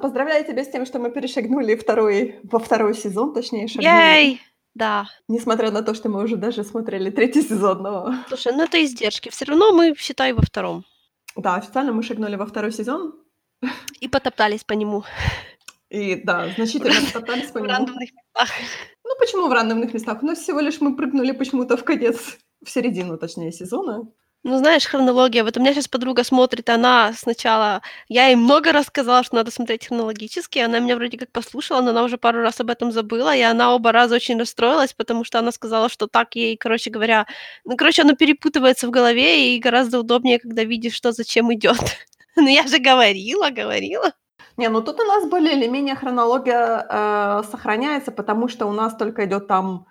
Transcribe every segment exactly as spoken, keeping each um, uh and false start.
поздравляю тебя с тем, что мы перешагнули второй, во второй сезон, точнее, шагнули. Ей! Да. Несмотря на то, что мы уже даже смотрели третий сезон, но... Слушай, ну это издержки. Все равно мы, считай, во втором. Да, официально мы шагнули во второй сезон. И потоптались по нему. И, да, значительно потоптались по нему. В рандомных местах. Ну, почему в рандомных местах? Но всего лишь мы прыгнули почему-то в конец, в середину, точнее, сезона. Ну, знаешь, хронология. Вот у меня сейчас подруга смотрит, она сначала... Я ей много раз сказала, что надо смотреть хронологически. Она меня вроде как послушала, но она уже пару раз об этом забыла. И она оба раза очень расстроилась, потому что она сказала, что так ей, короче говоря... Ну, короче, оно перепутывается в голове, и гораздо удобнее, когда видишь, что зачем идет. Но я же говорила, говорила. Не, ну тут у нас более или менее хронология э, сохраняется, потому что у нас только идет там...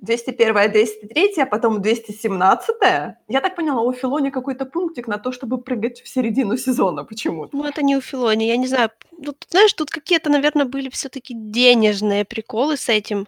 двести первая, двести третья, потом двести семнадцатая. Я так поняла, у Филони какой-то пунктик на то, чтобы прыгать в середину сезона почему-то. Ну, это не у Филони, я не знаю. Тут, знаешь, тут какие-то, наверное, были все-таки денежные приколы с этим,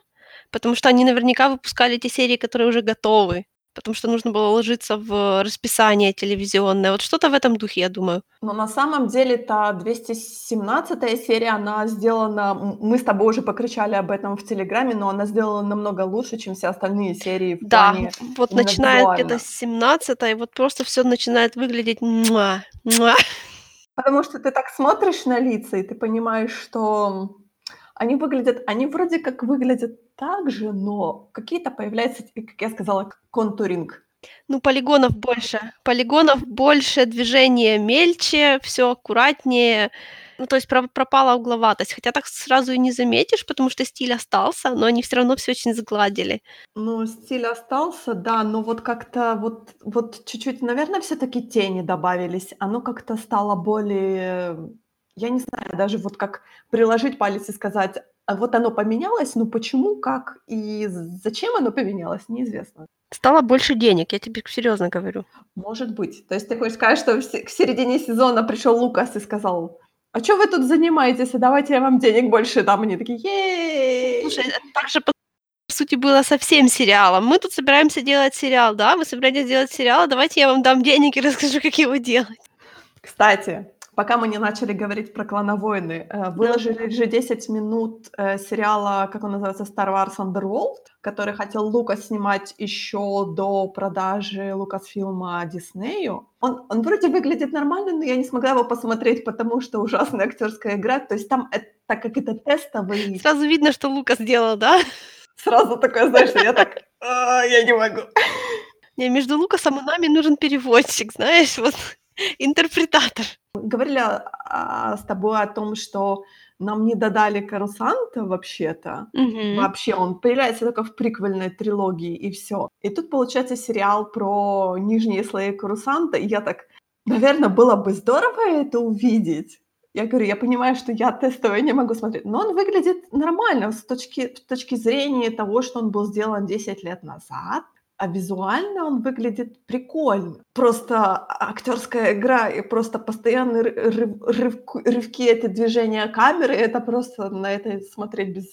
потому что они наверняка выпускали те серии, которые уже готовы, потому что нужно было ложиться в расписание телевизионное. Вот что-то в этом духе, я думаю. Но на самом деле-то двести семнадцатая серия, она сделана... Мы с тобой уже покричали об этом в Телеграме, но она сделана намного лучше, чем все остальные серии. В да, плане вот начинает где-то с семнадцатой, вот просто все начинает выглядеть... Муа, муа. Потому что ты так смотришь на лица, и ты понимаешь, что... Они выглядят, они вроде как выглядят так же, но какие-то появляются, как я сказала, контуринг. Ну, полигонов больше. Полигонов больше, движение мельче, все аккуратнее. Ну, то есть пропала угловатость. Хотя так сразу и не заметишь, потому что стиль остался, но они все равно все очень сгладили. Ну, стиль остался, да, но вот как-то вот, вот чуть-чуть, наверное, все-таки тени добавились. Оно как-то стало более... Я не знаю, даже вот как приложить палец и сказать, а вот оно поменялось, но почему, как и зачем оно поменялось, неизвестно. Стало больше денег, я тебе серьезно говорю. Может быть. То есть ты хочешь сказать, что к середине сезона пришел Лукас и сказал, а что вы тут занимаетесь, а давайте я вам денег больше дам. Они такие, е-е-е. Слушай, так же по сути было со всем сериалом. Мы тут собираемся делать сериал, да, вы собираетесь делать сериал, давайте я вам дам денег и расскажу, как его делать. Кстати... Пока мы не начали говорить про «Клоновойны», выложили же десять минут сериала, как он называется, Star Wars Underworld, который хотел Лукас снимать еще до продажи Лукасфильма Диснею. Он, он вроде выглядит нормально, но я не смогла его посмотреть, потому что ужасная актерская игра. То есть там это какие-то тестовые... Сразу видно, что Лукас делал, да? Сразу такое, знаешь, я так... Я не могу. Не, между Лукасом и нами нужен переводчик, знаешь, вот... Интерпретатор. Говорили а, с тобой о том, что нам не додали Корусанта вообще-то. Mm-hmm. Вообще он появляется только в приквельной трилогии, и все. И тут получается сериал про нижние слои Корусанта. И я так, наверное, было бы здорово это увидеть. Я говорю, я понимаю, что я тестовое не могу смотреть. Но он выглядит нормально с точки, с точки зрения того, что он был сделан десять лет назад. А визуально он выглядит прикольно. Просто актерская игра и просто постоянные рыв- рывку- рывки, эти движения камеры, это просто на это смотреть без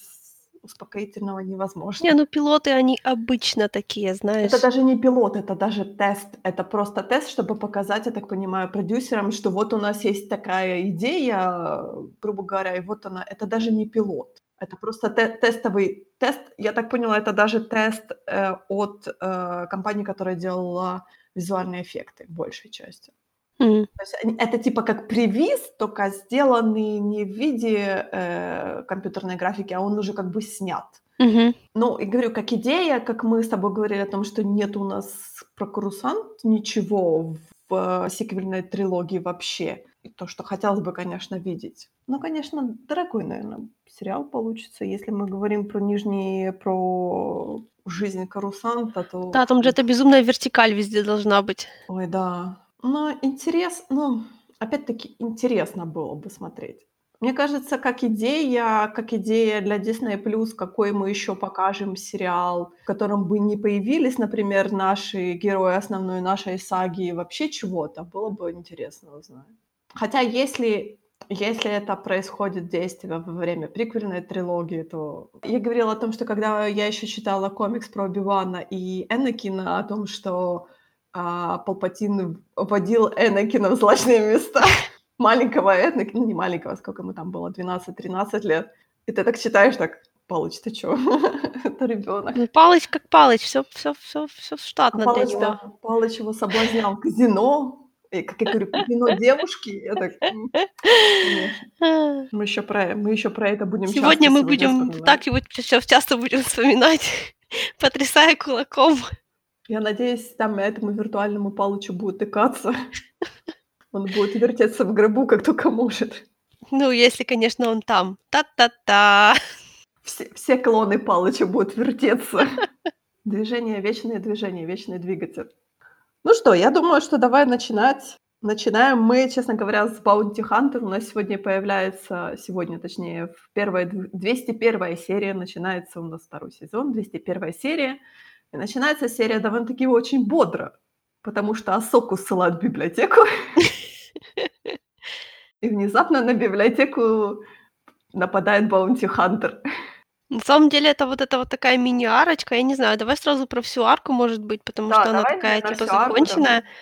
успокоительного невозможно. Не, ну пилоты, они обычно такие, знаешь. Это даже не пилот, это даже тест. Это просто тест, чтобы показать, я так понимаю, продюсерам, что вот у нас есть такая идея, грубо говоря, и вот она. Это даже не пилот. Это просто те- тестовый тест. Я так поняла, это даже тест э, от э, компании, которая делала визуальные эффекты, большей частью. Mm-hmm. То есть это типа как превиз, только сделанный не в виде э, компьютерной графики, а он уже как бы снят. Mm-hmm. Ну, и говорю, как идея, как мы с тобой говорили о том, что нет у нас про Корусант ничего в э, сиквельной трилогии вообще. То, что хотелось бы, конечно, видеть. Ну, конечно, дорогой, наверное, сериал получится. Если мы говорим про нижние, про жизнь Корусанта, то... Да, там же эта безумная вертикаль везде должна быть. Ой, да. Но интерес... Ну, опять-таки, интересно было бы смотреть. Мне кажется, как идея, как идея для Disney+, какой мы еще покажем сериал, в котором бы не появились, например, наши герои основной нашей саги, вообще чего-то, было бы интересно узнать. Хотя если, если это происходит действие во время приквельной трилогии, то... Я говорила о том, что когда я еще читала комикс про Оби-Вана и Энакина, о том, что а, Палпатин вводил Энакина в злачные места. маленького Энакина, не маленького, сколько ему там было, двенадцать-тринадцать лет. И ты так считаешь, так, Палыч, ты чё? Это ребёнок. Ну, Палыч как Палыч, всё, всё, всё, всё штатно а для тебя. Палыч его соблазнял казино, и, как я говорю, казино девушки. Я так, конечно. Мы ещё про, мы ещё про это будем часто вспоминать. Сегодня мы будем так его часто будем вспоминать, потрясая кулаком. Я надеюсь, там этому виртуальному Палычу будет тыкаться. Он будет вертеться в гробу, как только может. Ну, если, конечно, он там. Та-та-та! Все, все клоны Палыча будут вертеться. Движение, вечное движение, вечный двигатель. Ну что, я думаю, что давай начинать. Начинаем мы, честно говоря, с Баунти Хантер. У нас сегодня появляется, сегодня, точнее, в первой, двести первая серия. Начинается у нас второй сезон, двести первая серия. И начинается серия довольно-таки очень бодро, потому что Асоку ссылают в библиотеку. И внезапно на библиотеку нападает Баунти Хантер. На самом деле, это вот эта вот такая мини-арочка. Я не знаю, давай сразу про всю арку, может быть, потому да, что она такая, типа, законченная. Арку, да.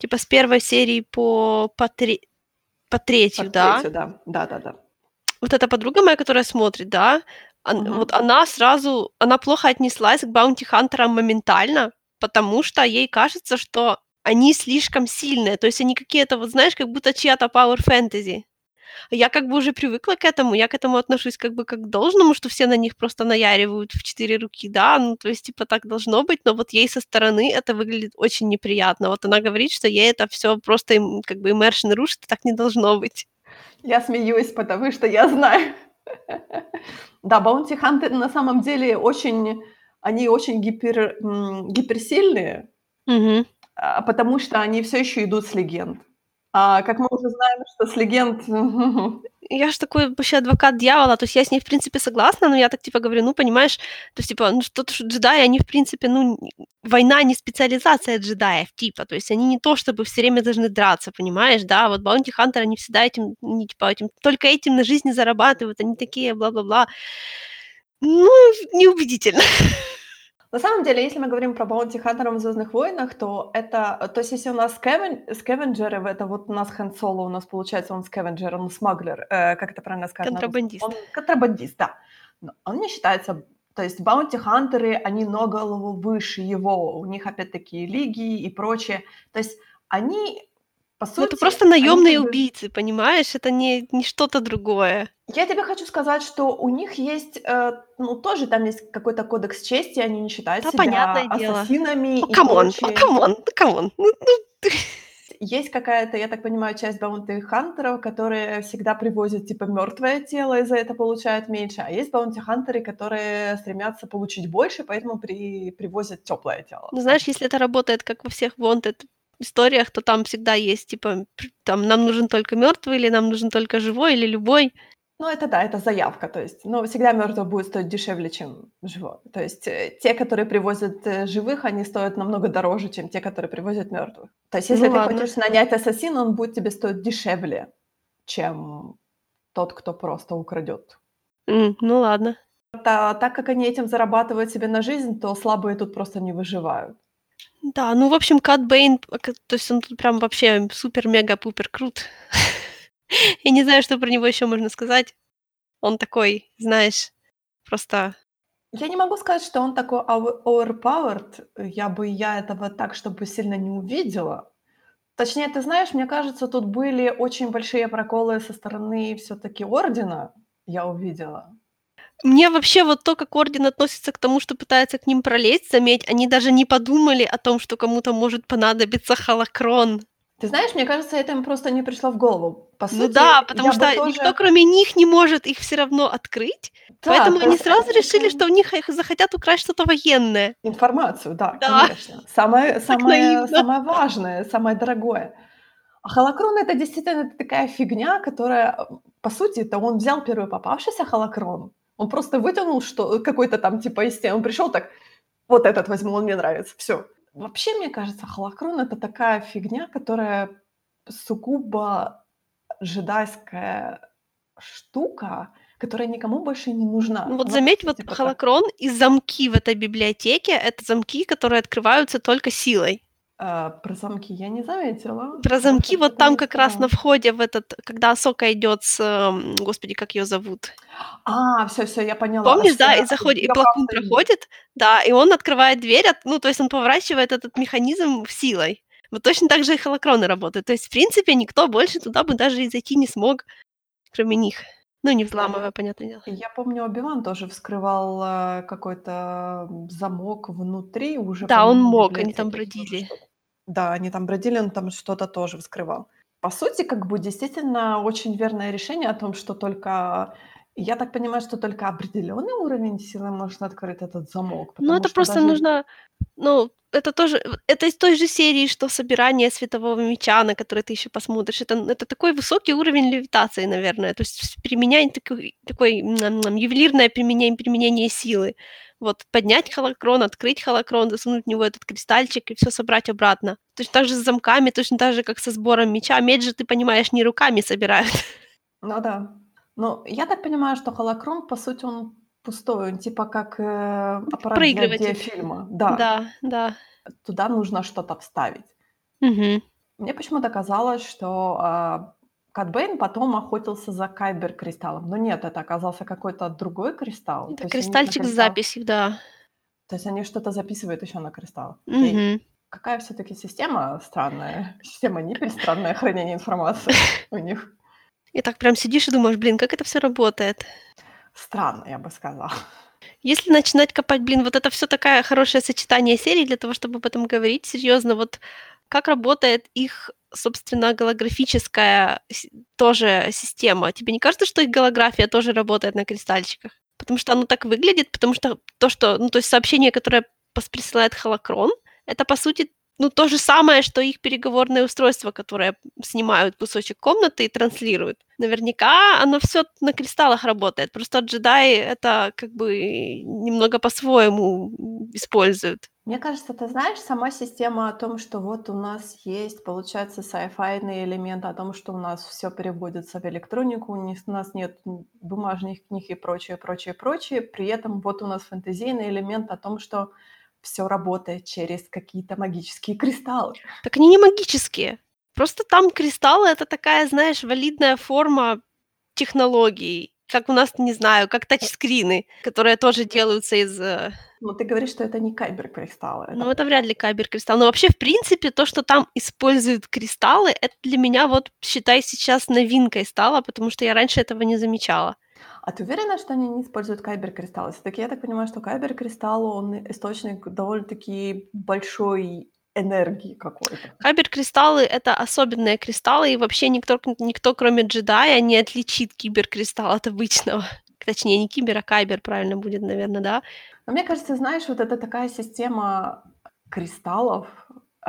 Типа, с первой серии по, по, три... по третью, по да? Третью, да. Да-да-да. Вот эта подруга моя, которая смотрит, да, угу. Вот она сразу, она плохо отнеслась к Баунти Хантерам моментально, потому что ей кажется, что они слишком сильные. То есть они какие-то, вот знаешь, как будто чья-то Power Fantasy. Я как бы уже привыкла к этому, я к этому отношусь как бы как к должному, что все на них просто наяривают в четыре руки, да, ну, то есть, типа, так должно быть, но вот ей со стороны это выглядит очень неприятно. Вот она говорит, что ей это все просто, как бы, immersion рушит, так не должно быть. Я смеюсь, потому что я знаю. Да, Баунти Хантеры на самом деле очень, они очень гиперсильные, потому что они все еще идут с легенд. А, как мы уже знаем, что с легенд... Я ж такой вообще адвокат дьявола, то есть я с ней, в принципе, согласна, но я так, типа, говорю, ну, понимаешь, то есть, типа, ну, что-то, что джедаи, они, в принципе, ну, война не специализация джедаев, типа, то есть они не то, чтобы все время должны драться, понимаешь, да, вот Баунти Хантеры, они всегда этим, не, типа, этим, только этим на жизни зарабатывают, они такие, бла-бла-бла, ну, неубедительно. На самом деле, если мы говорим про Баунти Хантеров в «Звездных войнах», то это... То есть, если у нас скавен, скавенджеры, это вот у нас Хэн Соло, у нас, получается, он скавенджер, он смагглер, э, как это правильно сказать? Контрабандист. Он контрабандист, да. Но он не считается... То есть, Баунти Хантеры, они на голову выше его, у них, опять-таки, лиги и прочее. То есть, они... По сути, это просто наемные они... убийцы, понимаешь? Это не, не что-то другое. Я тебе хочу сказать, что у них есть, э, ну, тоже там есть какой-то кодекс чести, они не считают да, себя ассасинами. Ну, камон, камон, камон. Есть какая-то, я так понимаю, часть баунти-хантеров, которые всегда привозят, типа, мёртвое тело, и за это получают меньше. А есть баунти-хантеры, которые стремятся получить больше, поэтому при... привозят тёплое тело. Ну, знаешь, если это работает, как во всех wanted историях, то там всегда есть, типа, там, нам нужен только мёртвый, или нам нужен только живой, или любой. Ну, это да, это заявка, то есть, ну, всегда мёртвый будет стоить дешевле, чем живой. То есть, те, которые привозят живых, они стоят намного дороже, чем те, которые привозят мёртвых. То есть, если ну, ты ладно. хочешь нанять ассасина, он будет тебе стоить дешевле, чем тот, кто просто украдёт. Mm, ну, ладно. Это, так как они этим зарабатывают себе на жизнь, то слабые тут просто не выживают. Да, ну, в общем, Кат Бейн, то есть он тут прям вообще супер-мега-пупер крут. Я не знаю, что про него ещё можно сказать. Он такой, знаешь, просто... Я не могу сказать, что он такой overpowered. Я бы я этого так, чтобы сильно не увидела. Точнее, ты знаешь, мне кажется, тут были очень большие проколы со стороны всё-таки Ордена, я увидела. Мне вообще вот то, как Орден относится к тому, что пытается к ним пролезть, заметь, они даже не подумали о том, что кому-то может понадобиться холокрон. Ты знаешь, мне кажется, это им просто не пришло в голову. По сути, ну да, потому что тоже... никто кроме них не может их всё равно открыть, да, поэтому они сразу это... решили, что у них захотят украсть что-то военное. Информацию, да, да. Конечно. Самое, самое, самое важное, самое дорогое. А холокрон — это действительно такая фигня, которая, по сути, это он взял первый попавшийся холокрон. Он просто вытянул что, какой-то там типа из стен. Он пришёл так, вот этот возьму, он мне нравится, всё. Вообще, мне кажется, холокрон — это такая фигня, которая сугубо джедайская штука, которая никому больше не нужна. Ну вот заметь, вот типа холокрон так. И замки в этой библиотеке — это замки, которые открываются только силой. А, про замки я не заметила. Про замки вот там как раз на входе в этот, когда Асока идет с... Господи, как ее зовут? А, все-все, я поняла. Помнишь, да, и заходит, и плакун проходит, да, и он открывает дверь, ну, то есть он поворачивает этот механизм силой. Вот точно так же и холокроны работают. То есть, в принципе, никто больше туда бы даже и зайти не смог, кроме них. Ну, не взламывая, понятное дело. Я помню, Оби-Ван тоже вскрывал какой-то замок внутри уже. Да, он мог, они там бродили. Да, они там бродили, он там что-то тоже вскрывал. По сути, как бы действительно очень верное решение о том, что только... Я так понимаю, что только определенный уровень силы можно открыть этот замок. Ну, это просто даже... нужно... Ну, это тоже... Это из той же серии, что собирание светового меча, на который ты еще посмотришь. Это, это такой высокий уровень левитации, наверное. То есть применять такой, такой ювелирное применение, применение силы. Вот, поднять холокрон, открыть холокрон, засунуть в него этот кристальчик и все собрать обратно. Точно так же с замками, точно так же, как со сбором меча. Меч же, ты понимаешь, не руками собирают. Ну да. Ну, я так понимаю, что холокрон, по сути, он пустой, он типа как э, аппарат для фильма. Да. Да, да. Туда нужно что-то вставить. Угу. Мне почему-то казалось, что э, Кат Бейн потом охотился за кайбер-кристаллом. Но нет, это оказался какой-то другой кристалл. Это кристальчик с записью, да. То есть они что-то записывают еще на кристалл. Угу. Какая все-таки система странная? Система Ниппель, странное хранение информации у них. И так прям сидишь и думаешь, блин, как это всё работает? Странно, я бы сказала. Если начинать копать, блин, вот это всё такое хорошее сочетание серий для того, чтобы об этом говорить, серьёзно, вот как работает их, собственно, голографическая тоже система? Тебе не кажется, что их голография тоже работает на кристальчиках? Потому что оно так выглядит, потому что то, что, ну, то есть сообщение, которое присылает холокрон, это, по сути, ну, то же самое, что их переговорное устройство, которое снимают кусочек комнаты и транслируют. Наверняка оно всё на кристаллах работает. Просто джедаи это как бы немного по-своему используют. Мне кажется, ты знаешь, сама система о том, что вот у нас есть, получается, sci-fi-ный элемент о том, что у нас всё переводится в электронику, у нас нет бумажных книг и прочее, прочее, прочее. При этом вот у нас фэнтезийный элемент о том, что всё работает через какие-то магические кристаллы. Так они не магические. Просто там кристаллы — это такая, знаешь, валидная форма технологий. Как у нас, не знаю, как тачскрины, которые тоже делаются из... Ну, ты говоришь, что это не кайбер-кристаллы. Ну, это вряд ли кайбер-кристалл. Но вообще, в принципе, то, что там используют кристаллы, это для меня, вот, считай, сейчас новинкой стало, потому что я раньше этого не замечала. А ты уверена, что они не используют кайбер-кристалл? Все-таки я так понимаю, что кайбер-кристалл, он источник довольно-таки большой энергии какой-то. Кайбер-кристаллы — это особенные кристаллы, и вообще никто, никто кроме джедая, не отличит кибер-кристалл от обычного. Точнее, не кибер, а кайбер, правильно будет, наверное, да? Но мне кажется, знаешь, вот это такая система кристаллов,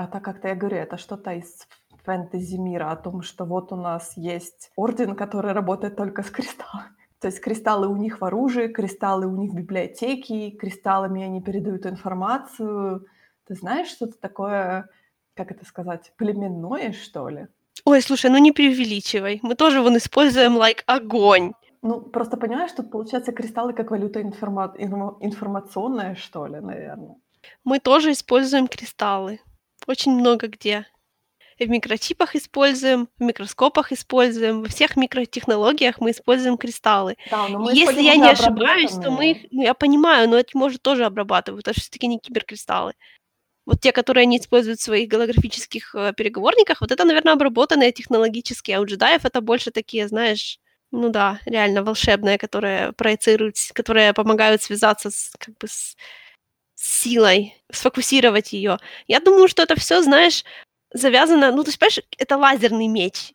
это как-то, я говорю, это что-то из... фэнтези мира, о том, что вот у нас есть орден, который работает только с кристаллами. То есть кристаллы у них в оружии, кристаллы у них в библиотеке, кристаллами они передают информацию. Ты знаешь, что-то такое, как это сказать, племенное, что ли? Ой, слушай, ну не преувеличивай. Мы тоже вон используем, like, огонь. Ну, просто понимаешь, что получается кристаллы как валюта информа... информационная, что ли, наверное. Мы тоже используем кристаллы. Очень много где. И в микрочипах используем, в микроскопах используем, во всех микротехнологиях мы используем кристаллы. Да, но мы Если я не ошибаюсь, то мы их... Ну, я понимаю, но это может тоже обрабатывать, потому что все-таки не киберкристаллы. Вот те, которые они используют в своих голографических э, переговорниках, вот это, наверное, обработанные технологически, а у джедаев это больше такие, знаешь, ну да, реально волшебные, которые проецируют, которые помогают связаться с, как бы с, с силой, сфокусировать ее. Я думаю, что это все, знаешь... завязано, ну, то есть, понимаешь, это лазерный меч,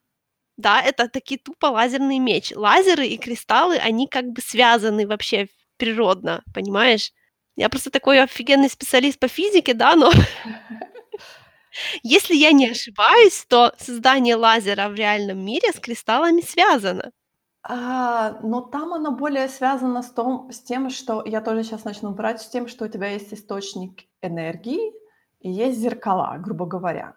да, это такие тупо лазерный меч. Лазеры и кристаллы, они как бы связаны вообще природно, понимаешь? Я просто такой офигенный специалист по физике, да, но если я не ошибаюсь, то создание лазера в реальном мире с кристаллами связано. А, но там оно более связано с, том, с тем, что, я тоже сейчас начну брать, с тем, что у тебя есть источник энергии и есть зеркала, грубо говоря,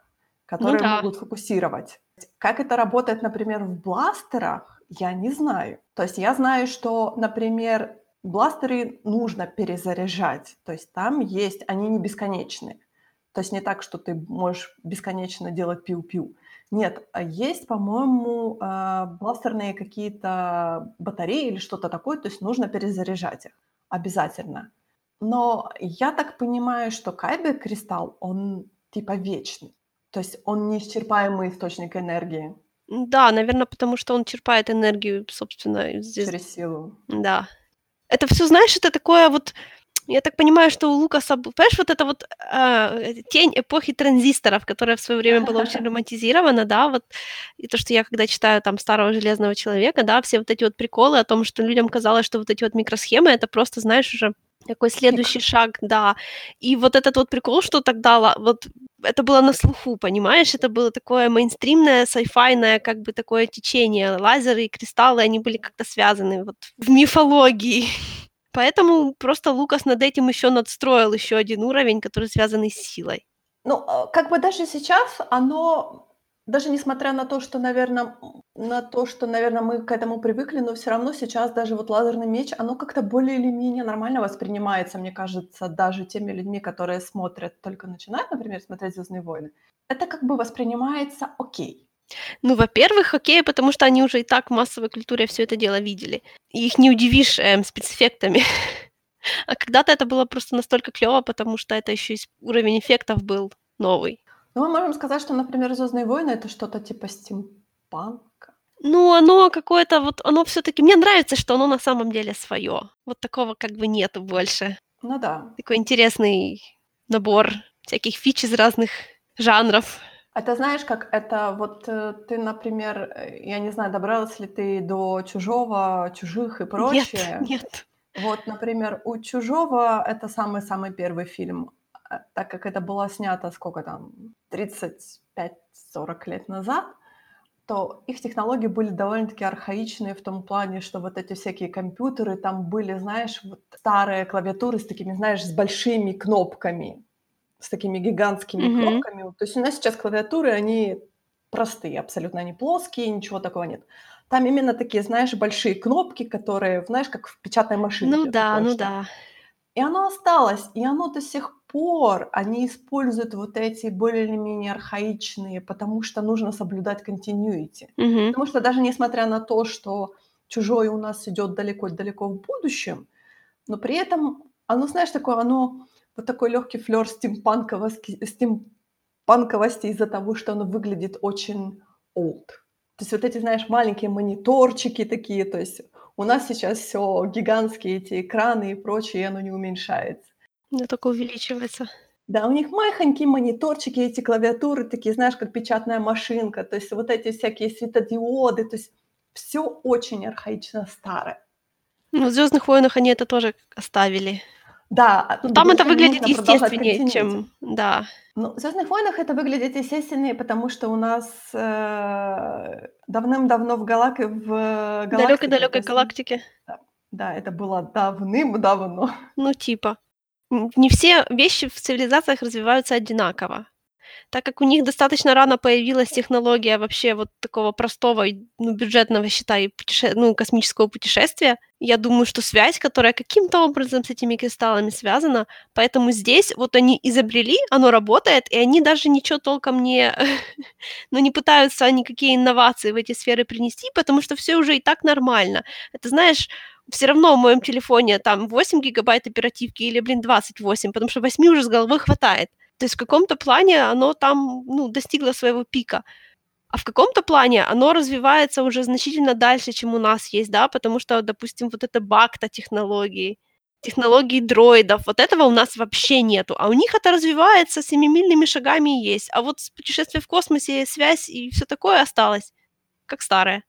которые ну, да. могут фокусировать. Как это работает, например, в бластерах, я не знаю. То есть я знаю, что, например, бластеры нужно перезаряжать. То есть там есть, они не бесконечные. То есть не так, что ты можешь бесконечно делать пиу-пиу. Нет, есть, по-моему, бластерные какие-то батареи или что-то такое, то есть нужно перезаряжать их обязательно. Но я так понимаю, что Кайбер-кристалл, он типа вечный, то есть он неисчерпаемый источник энергии. Да, наверное, потому что он черпает энергию, собственно, здесь. Через силу. Да. Это все, знаешь, это такое вот... Я так понимаю, что у Лукаса... Понимаешь, вот эта вот э, тень эпохи транзисторов, которая в свое время была очень романтизирована, да, вот, и то, что я когда читаю там «Старого железного человека», да, все вот эти вот приколы о том, что людям казалось, что вот эти вот микросхемы, это просто, знаешь, уже такой следующий шаг, да. И вот этот вот прикол, что тогда вот это было на слуху, понимаешь, это было такое мейнстримное, сайфайное, как бы такое течение. Лазеры и кристаллы, они были как-то связаны вот в мифологии. Поэтому просто Лукас над этим еще надстроил еще один уровень, который связан с силой. Ну, как бы даже сейчас оно, даже несмотря на то, что, наверное, на то, что, наверное, мы к этому привыкли, но все равно сейчас даже вот лазерный меч, оно как-то более или менее нормально воспринимается, мне кажется, даже теми людьми, которые смотрят, только начинают, например, смотреть «Звездные войны». Это как бы воспринимается окей. Ну, во-первых, окей, потому что они уже и так в массовой культуре все это дело видели. И их не удивишь эм, спецэффектами. А когда-то это было просто настолько клево, потому что это еще и уровень эффектов был новый. Ну, мы можем сказать, что, например, «Звездные войны» — это что-то типа стимпанка. Ну, оно какое-то вот, оно все-таки... Мне нравится, что оно на самом деле свое. Вот такого как бы нету больше. Ну да. Такой интересный набор всяких фич из разных жанров. А ты знаешь, как это, вот ты, например, я не знаю, добралась ли ты до «Чужого», «Чужих» и прочее. Нет, нет. Вот, например, у «Чужого» это самый-самый первый фильм, так как это было снято, сколько там, тридцать пять сорок лет назад, то их технологии были довольно-таки архаичные в том плане, что вот эти всякие компьютеры, там были, знаешь, вот старые клавиатуры с такими, знаешь, с большими кнопками. С такими гигантскими mm-hmm. кнопками. То есть у нас сейчас клавиатуры, они простые, абсолютно они плоские, ничего такого нет. Там именно такие, знаешь, большие кнопки, которые, знаешь, как в печатной машине. Ну да, ну да. И оно осталось, и оно до сих пор, они используют вот эти более или менее архаичные, потому что нужно соблюдать continuity. Mm-hmm. Потому что даже несмотря на то, что «Чужой» у нас идет далеко-далеко в будущем, но при этом оно, знаешь, такое, оно... Вот такой легкий флёр стимпанковости, стимпанковости из-за того, что оно выглядит очень old. То есть вот эти, знаешь, маленькие мониторчики такие, то есть у нас сейчас всё гигантские эти экраны и прочее, и оно не уменьшается. Оно только увеличивается. Да, у них маленькие мониторчики, эти клавиатуры такие, знаешь, как печатная машинка, то есть вот эти всякие светодиоды, то есть всё очень архаично старое. Ну, в «Звёздных войнах» они это тоже оставили. Да, там это выглядит естественнее, чем... Да. Ну, в «Звездных войнах» это выглядит естественнее, потому что у нас э, давным-давно в, галак... в галактике... В далёкой-далёкой галактике. Да, да, это было давным-давно. Ну, типа. Не все вещи в цивилизациях развиваются одинаково. Так как у них достаточно рано появилась технология вообще вот такого простого, ну, бюджетного, считай, путеше... ну, космического путешествия, я думаю, что связь, которая каким-то образом с этими кристаллами связана, поэтому здесь вот они изобрели, оно работает, и они даже ничего толком не... ну, не пытаются никакие инновации в эти сферы принести, потому что все уже и так нормально. Это, знаешь... Все равно в моем телефоне там восемь гигабайт оперативки или, блин, двадцать восемь, потому что восемь уже с головы хватает. То есть в каком-то плане оно там, ну, достигло своего пика. А в каком-то плане оно развивается уже значительно дальше, чем у нас есть, да, потому что, допустим, вот это бакта технологии, технологии дроидов, вот этого у нас вообще нету. А у них это развивается семимильными шагами и есть. А вот путешествие в космосе, связь и все такое осталось, как старое.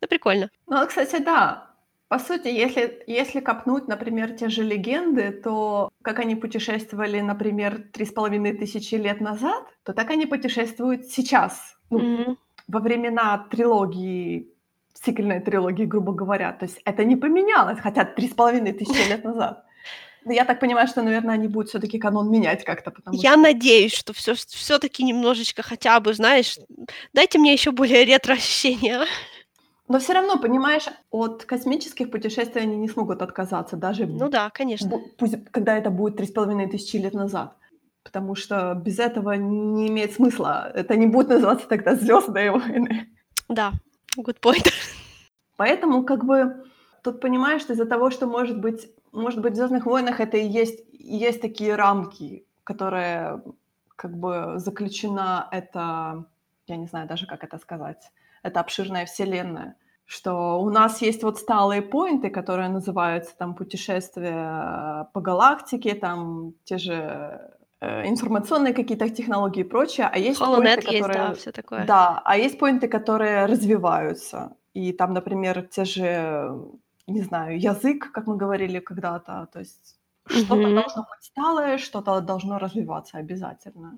Да, прикольно. Ну, кстати, да. По сути, если, если копнуть, например, те же легенды, то как они путешествовали, например, три с половиной тысячи лет назад, то так они путешествуют сейчас, ну, mm-hmm. во времена трилогии, сиквельной трилогии, грубо говоря. То есть это не поменялось, хотя три с половиной тысячи лет назад. Но я так понимаю, что, наверное, они будут все-таки канон менять как-то. Потому я что... надеюсь, что все-таки немножечко хотя бы, знаешь, дайте мне еще более ретро-ощущения. Но все равно, понимаешь, от космических путешествий они не смогут отказаться, даже ну да, конечно. Пусть, когда это будет три с половиной тысячи лет назад. потому что без этого не имеет смысла. Это не будет называться тогда «Звездные войны». Да, good point. Поэтому как бы тут понимаешь, что из-за того, что может быть, может быть в «Звездных войнах» это и есть, есть такие рамки, которые как бы заключена эта, я не знаю даже, как это сказать, эта обширная вселенная. Что у нас есть вот сталые поинты, которые называются там путешествия по галактике, там те же э, информационные какие-то технологии и прочее, а есть поинты, которые... Есть, да, всё такое. Да, а есть поинты, которые развиваются. И там, например, те же, не знаю, язык, как мы говорили когда-то, то есть mm-hmm. что-то должно быть сталое, что-то должно развиваться обязательно.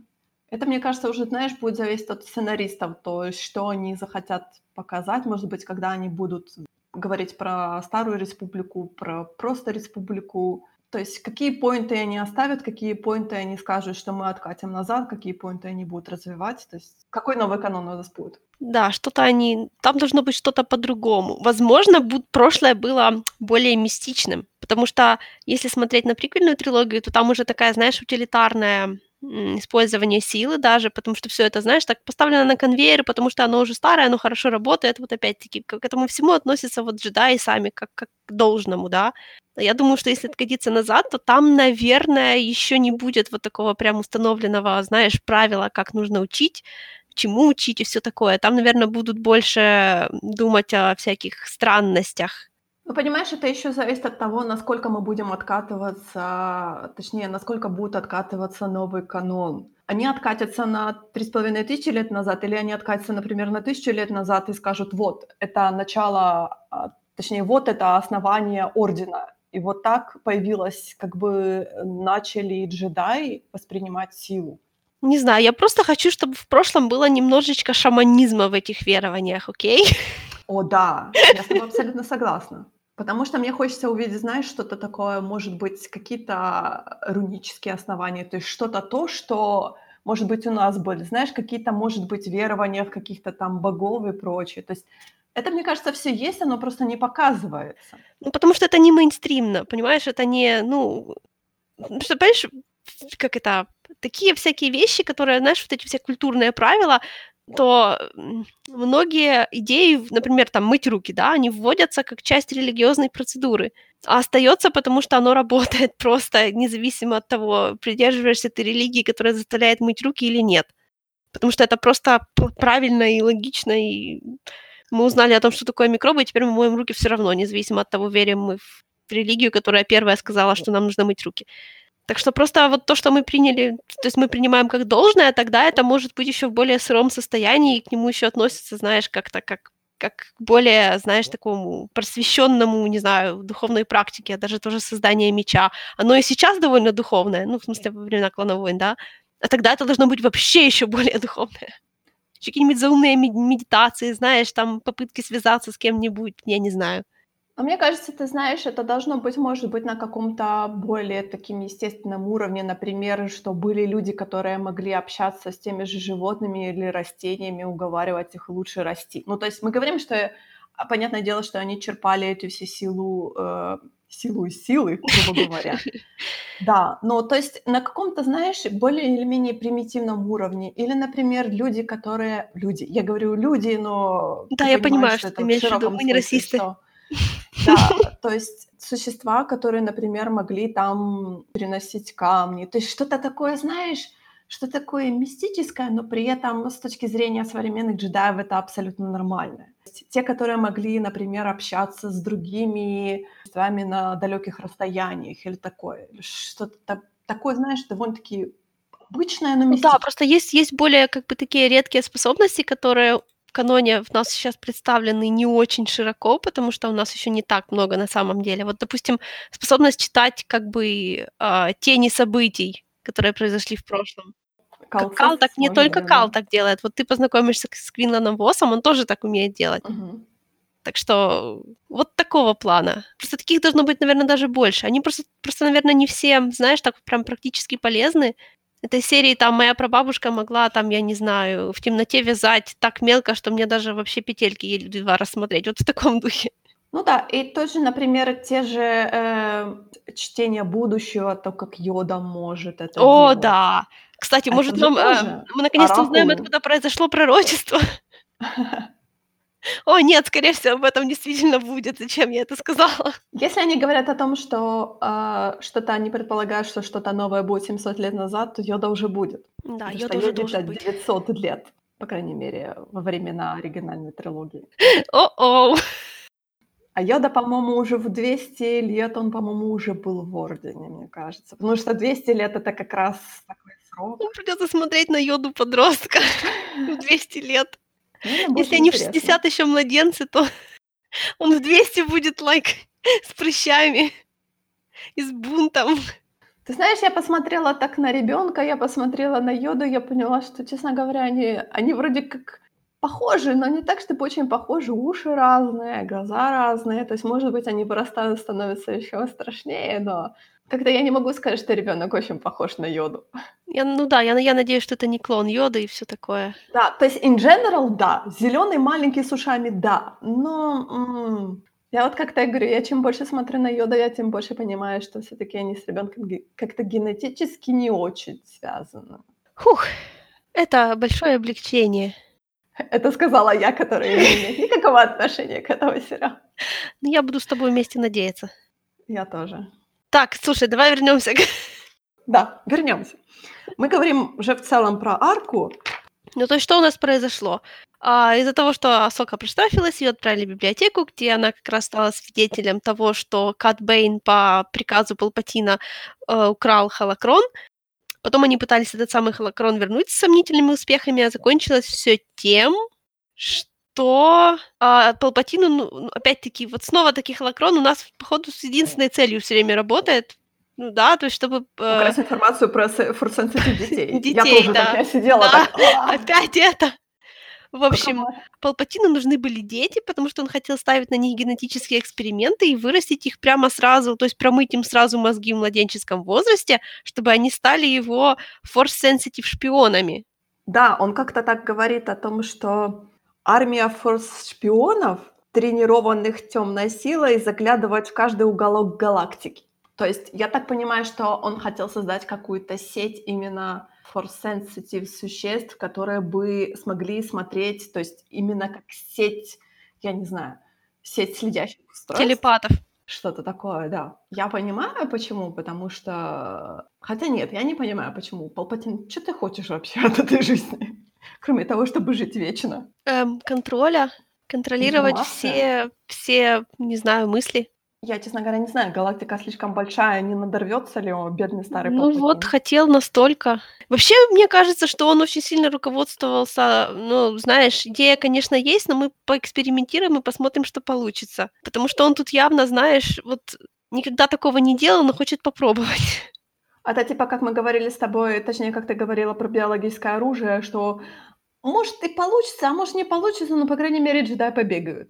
Это, мне кажется, уже, знаешь, будет зависеть от сценаристов, то есть что они захотят показать, может быть, когда они будут говорить про Старую Республику, про просто Республику, то есть какие поинты они оставят, какие поинты они скажут, что мы откатим назад, какие поинты они будут развивать, то есть какой новый канон у нас будет. Да, что-то они... Там должно быть что-то по-другому. Возможно, буд... прошлое было более мистичным, потому что если смотреть на приквельную трилогию, то там уже такая, знаешь, утилитарная... использование силы даже, потому что всё это, знаешь, так поставлено на конвейер, потому что оно уже старое, оно хорошо работает, вот опять-таки к этому всему относятся вот джедаи сами как, как к должному, да. Я думаю, что если откатиться назад, то там, наверное, ещё не будет вот такого прям установленного, знаешь, правила, как нужно учить, чему учить и всё такое. Там, наверное, будут больше думать о всяких странностях. Ну, понимаешь, это ещё зависит от того, насколько мы будем откатываться, точнее, насколько будет откатываться новый канон. Они откатятся на три с половиной тысячи лет назад, или они откатятся, например, на тысячу лет назад и скажут, вот, это начало, точнее, вот это основание Ордена. И вот так появилось, как бы начали джедаи воспринимать силу. Не знаю, я просто хочу, чтобы в прошлом было немножечко шаманизма в этих верованиях, окей? О, да, я с тобой абсолютно согласна. Потому что мне хочется увидеть, знаешь, что-то такое, может быть, какие-то рунические основания, то есть что-то то, что, может быть, у нас были, знаешь, какие-то, может быть, верования в каких-то там богов и прочее. То есть это, мне кажется, всё есть, оно просто не показывается. Ну, потому что это не мейнстримно, понимаешь, это не, ну, что, понимаешь, как это, такие всякие вещи, которые, знаешь, вот эти все культурные правила, то многие идеи, например, там мыть руки, да, они вводятся как часть религиозной процедуры, а остаётся, потому что оно работает просто независимо от того, придерживаешься ты религии, которая заставляет мыть руки или нет. Потому что это просто правильно и логично, и мы узнали о том, что такое микробы, и теперь мы моем руки всё равно, независимо от того, верим мы в религию, которая первая сказала, что нам нужно мыть руки. Так что просто вот то, что мы приняли, то есть мы принимаем как должное, тогда это может быть ещё в более сыром состоянии, и к нему ещё относятся, знаешь, как-то как, как к более, знаешь, такому просвещённому, не знаю, духовной практике, даже тоже создание меча. Оно и сейчас довольно духовное, ну, в смысле, во времена Клоновых войн, да? А тогда это должно быть вообще ещё более духовное. Ещё какие-нибудь заумные медитации, знаешь, там попытки связаться с кем-нибудь, я не знаю. А мне кажется, ты знаешь, это должно быть, может быть, на каком-то более таким естественном уровне, например, что были люди, которые могли общаться с теми же животными или растениями, уговаривать их лучше расти. Ну, то есть мы говорим, что, понятное дело, что они черпали эту всю силу, э, силу и силы, грубо говоря. Да, но то есть на каком-то, знаешь, более или менее примитивном уровне. Или, например, люди, которые... Люди, я говорю люди, но... Да, я понимаю, что ты имеешь в виду, мы не расисты. Да, то есть существа, которые, например, могли там переносить камни. То есть что-то такое, знаешь, что такое мистическое, но при этом с точки зрения современных джедаев это абсолютно нормально. Те, которые могли, например, общаться с другими существами на далёких расстояниях или такое. Что-то такое, знаешь, довольно-таки обычное, но мистическое. Ну да, просто есть, есть более как бы такие редкие способности, которые... В каноне у нас сейчас представлены не очень широко, потому что у нас ещё не так много на самом деле. Вот, допустим, способность читать как бы э, тени событий, которые произошли в прошлом. Калтак, Калтак не только да. Калтак делает. Вот ты познакомишься с Квинланом Восом, он тоже так умеет делать. Угу. Так что вот такого плана. Просто таких должно быть, наверное, даже больше. Они просто, просто наверное, не все, знаешь, так прям практически полезны. Этой серии там моя прабабушка могла, там, я не знаю, в темноте вязать так мелко, что мне даже вообще петельки еле два рассмотреть. Вот в таком духе. Ну да, и тоже, например, те же э, чтения будущего, то, как Йода может это О, делать. Да! Кстати, это может, нам, э, мы наконец-то Оракул. Узнаем, откуда произошло пророчество. О, нет, скорее всего, об этом действительно будет. Зачем я это сказала? Если они говорят о том, что э, что-то они предполагают, что что-то новое будет семьсот лет назад, то Йода уже будет. Да, Потому Йода уже должен быть. девятьсот лет, по крайней мере, во времена оригинальной трилогии. О-оу! А Йода, по-моему, уже в двести лет, он, по-моему, уже был в Ордене, мне кажется. Потому что двести лет — это как раз такой срок. Ну, придётся смотреть на Йоду подростка в двести лет. Ну, если они в шестьдесят еще младенцы, то он в двести будет, лайк, с прыщами и с бунтом. Ты знаешь, я посмотрела так на ребенка, я посмотрела на Йоду, я поняла, что, честно говоря, они, они вроде как... похожи, но не так, чтобы очень похожи. Уши разные, глаза разные. То есть, может быть, они просто становятся еще страшнее, но как-то я не могу сказать, что ребенок очень похож на Йоду. Я, ну да, я, я надеюсь, что это не клон Йоды и все такое. Да, то есть, in general, да. Зеленый, маленький, с ушами, да. Но м-м, я вот как-то говорю, я чем больше смотрю на Йоду, я тем больше понимаю, что все-таки они с ребенком ге- как-то генетически не очень связаны. Фух, это большое облегчение. Это сказала я, которая не имеет никакого отношения к этому сериалу. Ну, я буду с тобой вместе надеяться. Я тоже. Так, слушай, давай вернемся. Да, вернемся. Мы говорим уже в целом про арку. Ну, то есть, что у нас произошло? А, из-за того, что Асока приштрафилась, ее отправили в библиотеку, где она как раз стала свидетелем того, что Кат Бейн по приказу Палпатина э, украл Холокрон. Потом они пытались этот самый Холокрон вернуть с сомнительными успехами, а закончилось все тем, что а, Палпатину, ну, опять-таки, вот снова-таки Холокрон у нас, походу, с единственной целью все время работает. Ну да, то есть чтобы... Э... Украсть информацию про форсенситив детей. детей. Я тоже да. там сидела да. так. Опять это. В общем, Палпатину нужны были дети, потому что он хотел ставить на них генетические эксперименты и вырастить их прямо сразу, то есть промыть им сразу мозги в младенческом возрасте, чтобы они стали его force-sensitive шпионами. Да, он как-то так говорит о том, что армия форс-шпионов, тренированных темной силой, заглядывает в каждый уголок галактики. То есть я так понимаю, что он хотел создать какую-то сеть именно... force-sensitive существ, которые бы смогли смотреть, то есть именно как сеть, я не знаю, сеть следящих устройств. Телепатов. Что-то такое, да. Я понимаю, почему, потому что... Хотя нет, я не понимаю, почему. Палпатин, что ты хочешь вообще от этой жизни? Кроме того, чтобы жить вечно. Эм, контроля. Контролировать все, все, не знаю, мысли. Я, честно говоря, не знаю, галактика слишком большая, не надорвётся ли он, бедный старый Палпатин? Ну вот, хотел настолько. Вообще, мне кажется, что он очень сильно руководствовался, ну, знаешь, идея, конечно, есть, но мы поэкспериментируем и посмотрим, что получится. Потому что он тут явно, знаешь, вот никогда такого не делал, но хочет попробовать. А то, типа, как мы говорили с тобой, точнее, как ты говорила про биологическое оружие, что может и получится, а может не получится, но, по крайней мере, джедаи побегают.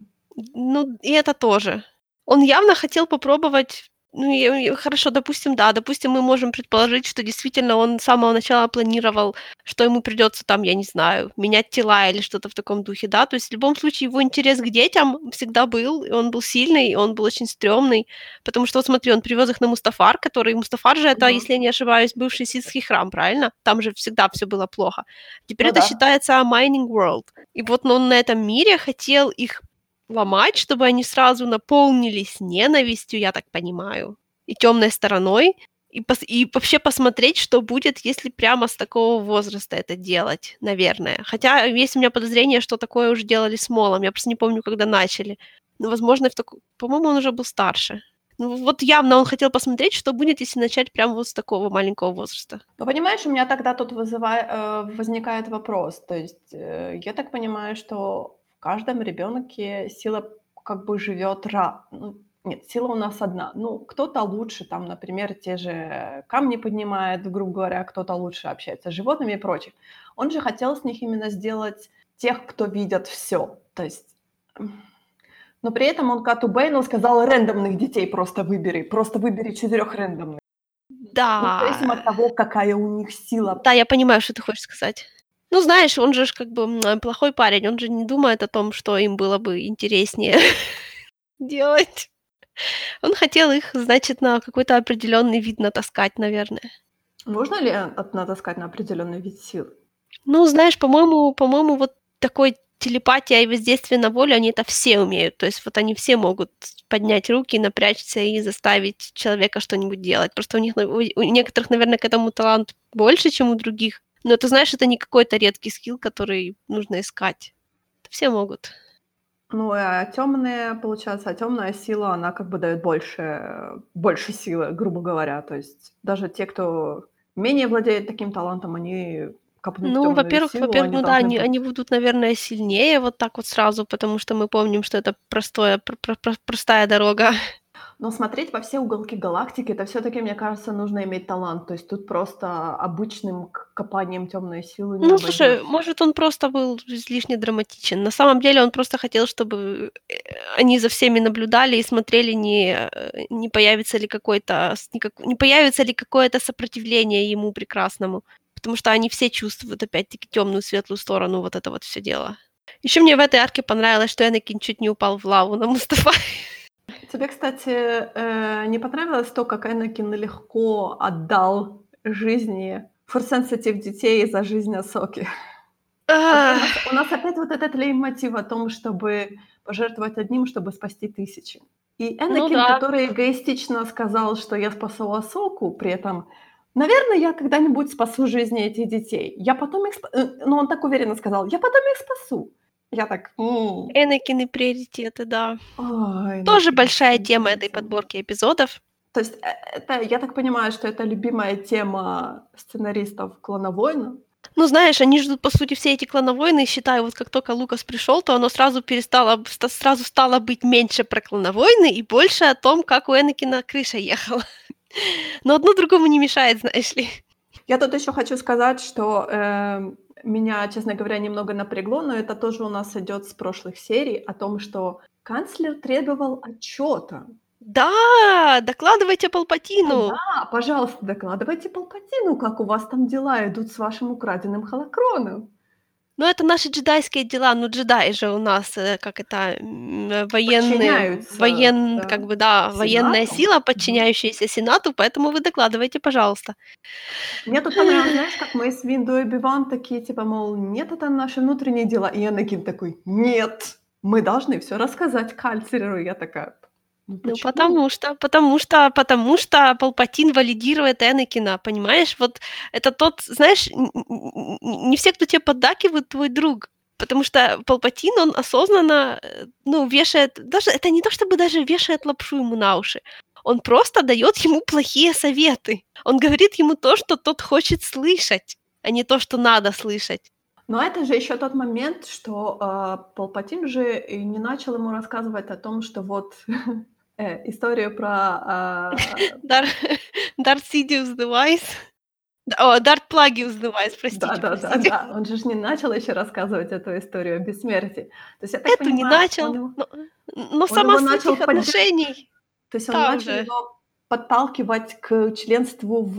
Ну, и это тоже. Он явно хотел попробовать, ну, хорошо, допустим, да, допустим, мы можем предположить, что действительно он с самого начала планировал, что ему придётся там, я не знаю, менять тела или что-то в таком духе, да, то есть в любом случае его интерес к детям всегда был, и он был сильный, и он был очень стрёмный, потому что, вот смотри, он привёз их на Мустафар, который, Мустафар же это, mm-hmm. если я не ошибаюсь, бывший ситский храм, правильно? Там же всегда всё было плохо. Теперь ну, это да. считается Mining World, и вот он на этом мире хотел их ломать, чтобы они сразу наполнились ненавистью, я так понимаю, и темной стороной, и, пос- и вообще посмотреть, что будет, если прямо с такого возраста это делать, наверное. Хотя есть у меня подозрение, что такое уже делали с Молом, я просто не помню, когда начали. Но, возможно, в таку... по-моему, он уже был старше. Ну, вот явно он хотел посмотреть, что будет, если начать прямо вот с такого маленького возраста. Ну, понимаешь, у меня тогда тут вызыва... возникает вопрос. То есть я так понимаю, что в каждом ребенке сила как бы живет ра... Нет, сила у нас одна. Ну, кто-то лучше, там, например, те же камни поднимает, грубо говоря, кто-то лучше общается с животными и прочее. Он же хотел с них именно сделать тех, кто видит все. То есть... Но при этом он Кату Бейну сказал, рандомных детей просто выбери. Просто выбери четырех рандомных. Да. Независимо от того, какая у них сила. Да, я понимаю, что ты хочешь сказать. Ну, знаешь, он же как бы плохой парень, он же не думает о том, что им было бы интереснее делать. Он хотел их, значит, на какой-то определенный вид натаскать, наверное. Можно ли натаскать на определенный вид сил? Ну, знаешь, по-моему, по-моему, вот такой телепатия и воздействие на волю, они это все умеют. То есть вот они все могут поднять руки, напрячься и заставить человека что-нибудь делать. Просто у них, у некоторых, наверное, к этому талант больше, чем у других. Но ты знаешь, это не какой-то редкий скилл, который нужно искать. Это все могут. Ну, а тёмная, получается, а тёмная сила, она как бы даёт больше, больше силы, грубо говоря. То есть даже те, кто менее владеет таким талантом, они копнут ну, тёмную во-первых, силу. Ну, во-первых, они ну да, они, они будут, наверное, сильнее вот так вот сразу, потому что мы помним, что это простое, про- про- простая дорога. Но смотреть во все уголки галактики, это всё-таки, мне кажется, нужно иметь талант. То есть тут просто обычным копанием тёмной силы не Ну, обойдёшь. Слушай, может, он просто был излишне драматичен. На самом деле он просто хотел, чтобы они за всеми наблюдали и смотрели, не, не, появится ли какой-то, не появится ли какое-то сопротивление ему прекрасному. Потому что они все чувствуют, опять-таки, тёмную, светлую сторону, вот это вот всё дело. Ещё мне в этой арке понравилось, что Энакин чуть не упал в лаву на Мустафа. Тебе, кстати, не понравилось то, как Энакин легко отдал жизни форсенситив детей за жизнь Асоки? А... У, нас, у нас опять вот этот лейтмотив о том, чтобы пожертвовать одним, чтобы спасти тысячи. И Энакин, ну да, который эгоистично сказал, что я спасу Асоку, при этом, наверное, я когда-нибудь спасу жизни этих детей. Я потом их спасу. Но он так уверенно сказал, я потом их спасу. Я так... М-м. Энакин и приоритеты, да. Ой, тоже Энакин. Большая тема этой подборки эпизодов. То есть, это, я так понимаю, что это любимая тема сценаристов «Клоновойн». Ну, знаешь, они ждут, по сути, все эти «Клоновойны», и считаю, вот как только Лукас пришел, то оно сразу перестало, сразу стало быть меньше про «Клоновойны» и больше о том, как у Энакина крыша ехала. Но одно другому не мешает, знаешь ли. Я тут еще хочу сказать, что... Э- Меня, честно говоря, немного напрягло, но это тоже у нас идёт с прошлых серий, о том, что канцлер требовал отчёта. Да, докладывайте Палпатину. Да, пожалуйста, докладывайте Палпатину, как у вас там дела идут с вашим украденным холокроном. Ну, это наши джедайские дела, но джедаи же у нас, как это, военные, воен, да. Как бы, да, военная сила, подчиняющаяся Сенату, поэтому вы докладывайте, пожалуйста. Мне тут понравилось, знаешь, как Мейс Винду и Оби-Ван такие, типа, мол, нет, это наши внутренние дела. И Энакин такой, нет, мы должны всё рассказать канцлеру. Я такая, ну, ну потому что, потому что, потому что Палпатин валидирует Энакина, понимаешь? Вот это тот, знаешь, не все, кто тебе поддакивают, твой друг, потому что Палпатин, он осознанно, ну, вешает, даже это не то, чтобы даже вешает лапшу ему на уши, он просто даёт ему плохие советы, он говорит ему то, что тот хочет слышать, а не то, что надо слышать. Но это же ещё тот момент, что э, Палпатин же не начал ему рассказывать о том, что вот... Э, историю про... Дарт Сидиус девайс. О, Дарт Плагиус девайс, простите. Да-да-да, он же не начал ещё рассказывать эту историю о бессмертии. То есть, я так эту понимаю, не начал, он, но, но он сама суть их отношений. То есть он там начал же. Его подталкивать к членству в...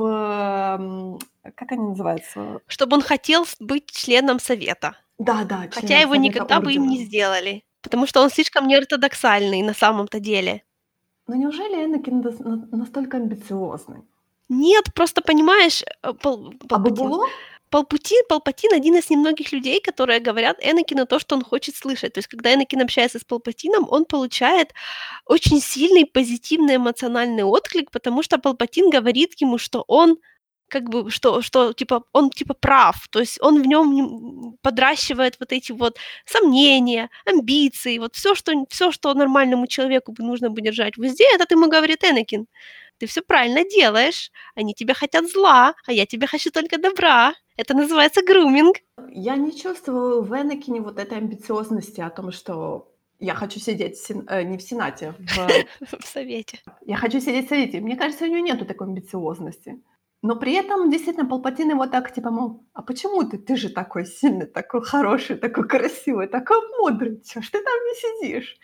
Как они называются? Чтобы он хотел быть членом Совета. Да-да, членом хотя его никогда Ордена. Бы им не сделали. Потому что он слишком неортодоксальный на самом-то деле. Ну неужели Энакин настолько амбициозный? Нет, просто понимаешь... Пал- а бы было? Палпатин, Палпатин один из немногих людей, которые говорят Энакину то, что он хочет слышать. То есть, когда Энакин общается с Палпатином, он получает очень сильный позитивный эмоциональный отклик, потому что Палпатин говорит ему, что он... как бы, что, что, типа, он, типа, прав, то есть он в нём подращивает вот эти вот сомнения, амбиции, вот всё, что, всё, что нормальному человеку нужно бы держать в узде, это ему говорит Энакин. Ты всё правильно делаешь, они тебя хотят зла, а я тебя хочу только добра. Это называется груминг. Я не чувствовала в Энакине вот этой амбициозности о том, что я хочу сидеть в сен... э, не в Сенате, в... в Совете. Я хочу сидеть в Совете. Мне кажется, у неё нету такой амбициозности. Но при этом, действительно, Палпатин его так, типа, мол, а почему ты? Ты же такой сильный, такой хороший, такой красивый, такой мудрый. Чё ж ты там не сидишь?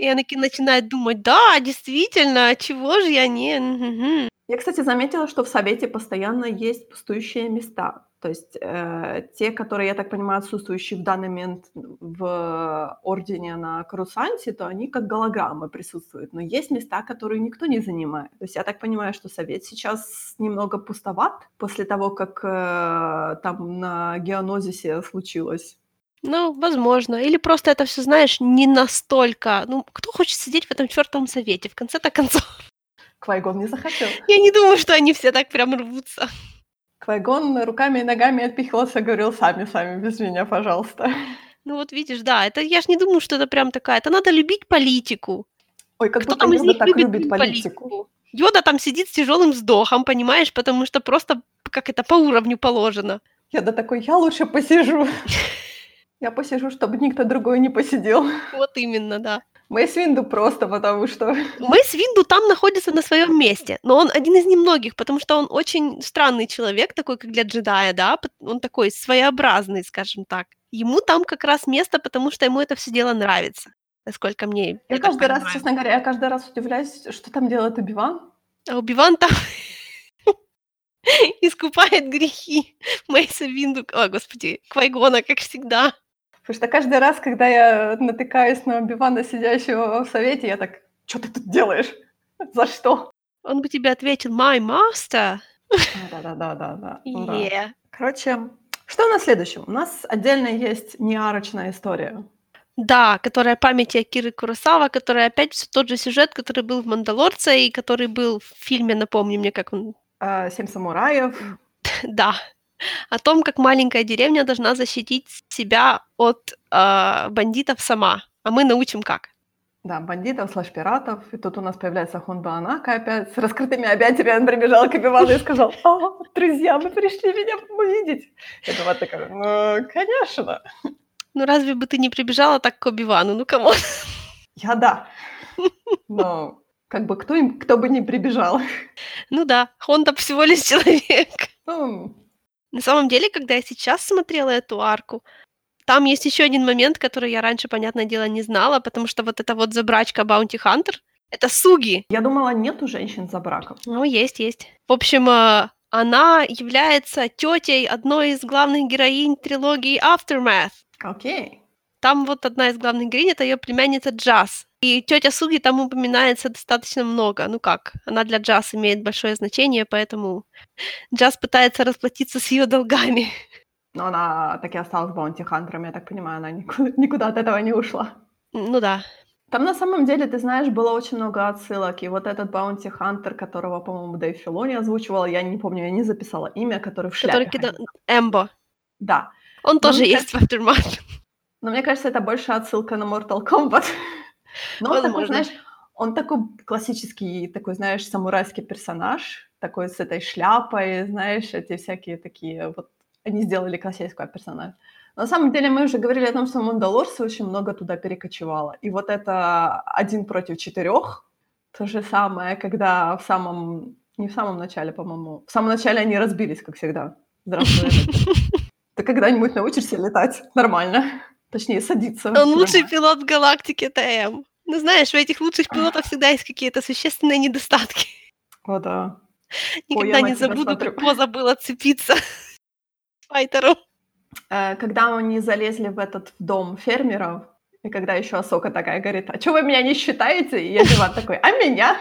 И Энакин начинает думать, да, действительно, чего же я не... Я, кстати, заметила, что в Совете постоянно есть пустующие места. То есть э, те, которые, я так понимаю, отсутствующие в данный момент в Ордене на Корусанте, то они как голограммы присутствуют. Но есть места, которые никто не занимает. То есть я так понимаю, что Совет сейчас немного пустоват после того, как э, там на Геоносисе случилось. Ну, возможно. Или просто это все, знаешь, не настолько... Ну, кто хочет сидеть в этом чёртовом Совете? В конце-то концов... Квайгон не захотел. Я не думаю, что они все так прям рвутся. Квайгон руками и ногами отпихивался, говорил, сами-сами, без меня, пожалуйста. Ну вот видишь, да, это я ж не думаю, что это прям такая, это надо любить политику. Ой, как кто будто там Йода из них так любит, любит политику. политику. Йода там сидит с тяжелым вздохом, понимаешь, потому что просто, как это, по уровню положено. Йода такой, я лучше посижу. Я посижу, чтобы никто другой не посидел. Вот именно, да. Мейс Винду просто потому что... Мейс Винду там находится на своем месте, но он один из немногих, потому что он очень странный человек, такой, как для джедая, да, он такой своеобразный, скажем так. Ему там как раз место, потому что ему это все дело нравится, насколько мне... Я каждый раз, нравится. Честно говоря, я каждый раз удивляюсь, что там делает Оби-Ван. А Оби-Ван там искупает грехи Мейса Винду, о, господи, Квайгона, как всегда. Потому что каждый раз, когда я натыкаюсь на Оби-Вана, сидящего в совете, я так, что ты тут делаешь? За что? Он бы тебе ответил, my master. Да-да-да-да-да. Yeah. Короче, что у нас в следующем? У нас отдельно есть неарочная история. Да, которая памяти Акиры Куросава, которая опять тот же сюжет, который был в «Мандалорце» и который был в фильме, напомни мне, как он... «Семь самураев». Да. О том, как маленькая деревня должна защитить себя от э, бандитов сама. А мы научим как. Да, бандитов, слэш-пиратов. И тут у нас появляется Хондо Онака опять с раскрытыми объятиями. Он прибежал к Оби-Вану и сказал, «О, друзья, вы пришли меня увидеть!» Я думала, такая, ну, конечно. Ну, разве бы ты не прибежала так к Оби-Вану? Ну, камон. Я да. Но как бы кто, им, кто бы не прибежал. Ну да, Хондо всего лишь человек. Ну... На самом деле, когда я сейчас смотрела эту арку, там есть еще один момент, который я раньше, понятное дело, не знала, потому что вот эта вот забрачка Баунти Хантер, это суги. Я думала, нету женщин за браком. Ну, есть, есть. В общем, она является тетей одной из главных героинь трилогии Aftermath. Окей. Okay. Там вот одна из главных героинь, это ее племянница Джаз. И тетя Суги там упоминается достаточно много. Ну как, она для Джаз имеет большое значение, поэтому Джаз пытается расплатиться с ее долгами. Но она так и осталась баунти-хантером, я так понимаю, она никуда, никуда от этого не ушла. Ну да. Там на самом деле, ты знаешь, было очень много отсылок. И вот этот баунти-хантер, которого, по-моему, Дэйв Филони озвучивал, я не помню, я не записала имя, который в шляпе. Который кидал... Эмбо. Да. Он Но тоже мне... есть в Aftermath. Но мне кажется, это больше отсылка на Mortal Kombat. Но он такой, знаешь, он такой классический, такой, знаешь, самурайский персонаж, такой с этой шляпой, знаешь, эти всякие такие, вот, они сделали классического персонажа. Но на самом деле мы уже говорили о том, что Мандалорцы очень много туда перекочевало. И вот это один против четырех, то же самое, когда в самом, не в самом начале, по-моему, в самом начале они разбились, как всегда. Здравствуй. Ты когда-нибудь научишься летать нормально? Точнее, садиться. Он лучший пилот в галактике, это М. Ну, знаешь, у этих лучших пилотов всегда есть какие-то существенные недостатки. О, да. Никогда Ой, не забуду, как Поза было отцепиться файтеру. Когда они залезли в этот дом фермеров, и когда еще Асока такая говорит, а что вы меня не считаете? И Оби-Ван такой, а меня?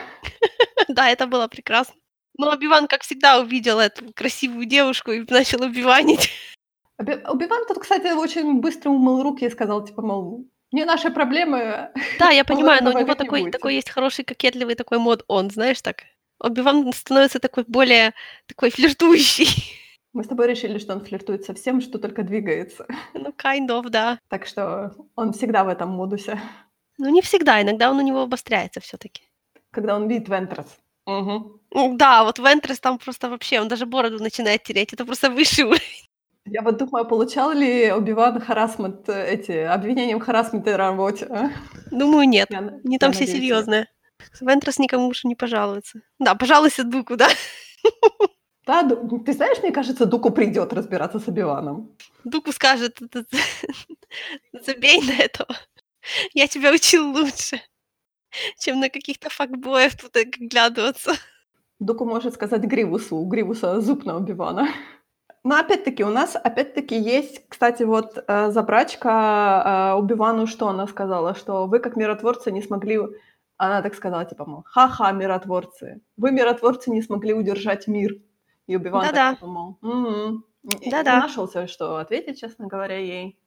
Да, это было прекрасно. Но Оби-Ван, как всегда, увидел эту красивую девушку и начал убиванить. Оби-Ван тут, кстати, очень быстро умыл руки и сказал, типа, мол, не наши проблемы. Да, я понимаю, но у него такой, такой есть хороший, кокетливый такой мод он, знаешь, так. Оби-Ван становится такой более такой флиртующий. Мы с тобой решили, что он флиртует со всем, что только двигается. Ну, kind of, да. Так что он всегда в этом модусе. Ну, не всегда, иногда он у него обостряется все-таки. Когда он видит Вентрес. Угу. Да, вот Вентрес там просто вообще, он даже бороду начинает тереть, это просто высший уровень. Я вот думаю, получал ли Оби-Ван харассмент, эти, обвинением в харассменте на работе? Думаю, нет. Я, не там все надеюсь, серьезное. Вентрес никому уже не пожалуется. Да, пожалуйся Дуку, да? Да, ты знаешь, мне кажется, Дуку придет разбираться с Оби-Ваном. Дуку скажет, забей на этого. Я тебя учил лучше, чем на каких-то факбоев тут оглядываться. Дуку может сказать Гривусу, у Гривуса зуб на Оби-Вана. Но опять-таки у нас, опять-таки, есть, кстати, вот забрачка Оби-Вану, что она сказала, что вы как миротворцы не смогли, она так сказала, типа, мол, ха-ха, миротворцы, вы, миротворцы, не смогли удержать мир. И Оби-Ван Да-да. так подумал. М-м-м. Да-да. Не нашелся, что ответить, честно говоря, ей.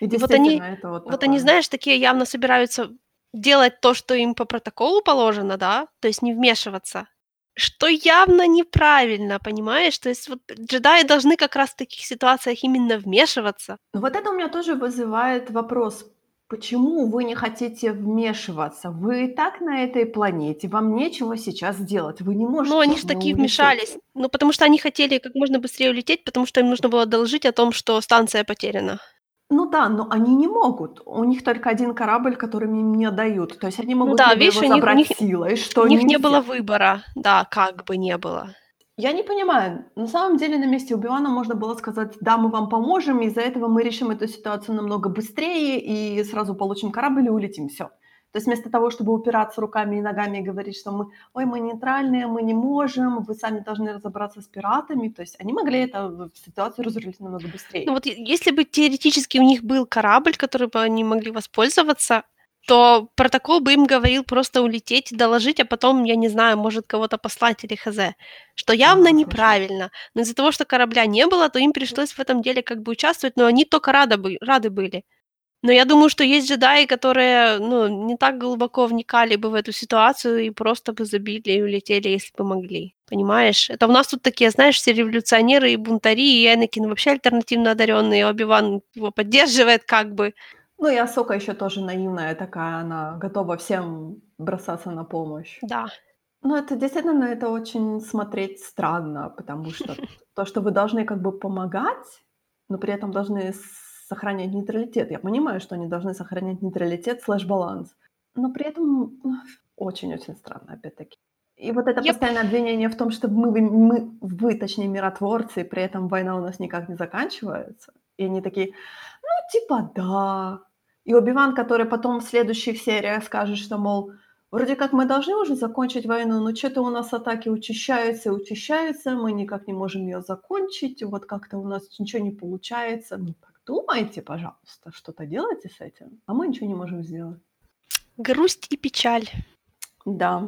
И вот они, это вот, вот они, знаешь, такие явно собираются делать то, что им по протоколу положено, да, то есть не вмешиваться. Что явно неправильно, понимаешь? То есть вот джедаи должны как раз в таких ситуациях именно вмешиваться. Вот это у меня тоже вызывает вопрос. Почему вы не хотите вмешиваться? Вы и так на этой планете, вам нечего сейчас делать, вы не можете... Ну, они же такие вмешались, ну, потому что они хотели как можно быстрее улететь, потому что им нужно было доложить о том, что станция потеряна. Ну да, но они не могут. У них только один корабль, которым им не дают. То есть они могут ну, да, видишь, его забрать них, силой. Что у них нельзя. Не было выбора, да, как бы не было. Я не понимаю. На самом деле на месте Оби-Вана можно было сказать, да, мы вам поможем, из-за этого мы решим эту ситуацию намного быстрее и сразу получим корабль и улетим, все. То есть вместо того, чтобы упираться руками и ногами и говорить, что мы, ой, мы нейтральные, мы не можем, вы сами должны разобраться с пиратами, то есть они могли эту ситуацию разрулить намного быстрее. Ну вот если бы теоретически у них был корабль, который бы они могли воспользоваться, то протокол бы им говорил просто улететь, доложить, а потом, я не знаю, может кого-то послать или хз, что явно неправильно. Но из-за того, что корабля не было, то им пришлось в этом деле как бы участвовать, но они только рады, рады были. Но я думаю, что есть джедаи, которые, ну, не так глубоко вникали бы в эту ситуацию и просто бы забили и улетели, если бы могли. Понимаешь? Это у нас тут такие, знаешь, все революционеры и бунтари, и Энакин вообще альтернативно одаренный, и Оби-Ван его поддерживает как бы. Ну и Асока еще тоже наивная такая, она готова всем бросаться на помощь. Да. Ну это действительно, на это очень смотреть странно, потому что то, что вы должны как бы помогать, но при этом должны... сохранять нейтралитет. Я понимаю, что они должны сохранять нейтралитет слэш-баланс, но при этом очень-очень странно, опять-таки. И вот это Я... постоянное обвинение в том, что мы, мы, вы, точнее, миротворцы, при этом война у нас никак не заканчивается. И они такие, ну, типа, да. И Оби-Ван, который потом в следующих сериях скажет, что, мол, вроде как мы должны уже закончить войну, но что-то у нас атаки учащаются и учащаются, мы никак не можем ее закончить, вот как-то у нас ничего не получается, ну, так. Думайте, пожалуйста, что-то делайте с этим, а мы ничего не можем сделать. Грусть и печаль. Да.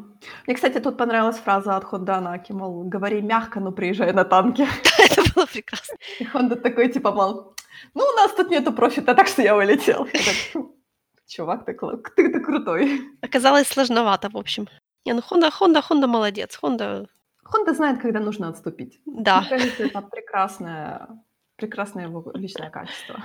Мне, кстати, тут понравилась фраза от Хондо Онаки, мол, говори мягко, но приезжай на танке. Это было прекрасно. И Хондо такой, типа, мол, ну, у нас тут нету профита, так что я улетел. Чувак, ты крутой. Оказалось сложновато, в общем. Не, ну, Хондо, Хондо, Хондо молодец. Хондо... Хондо знает, когда нужно отступить. Да. Мне кажется, это прекрасная... прекрасное его личное качество.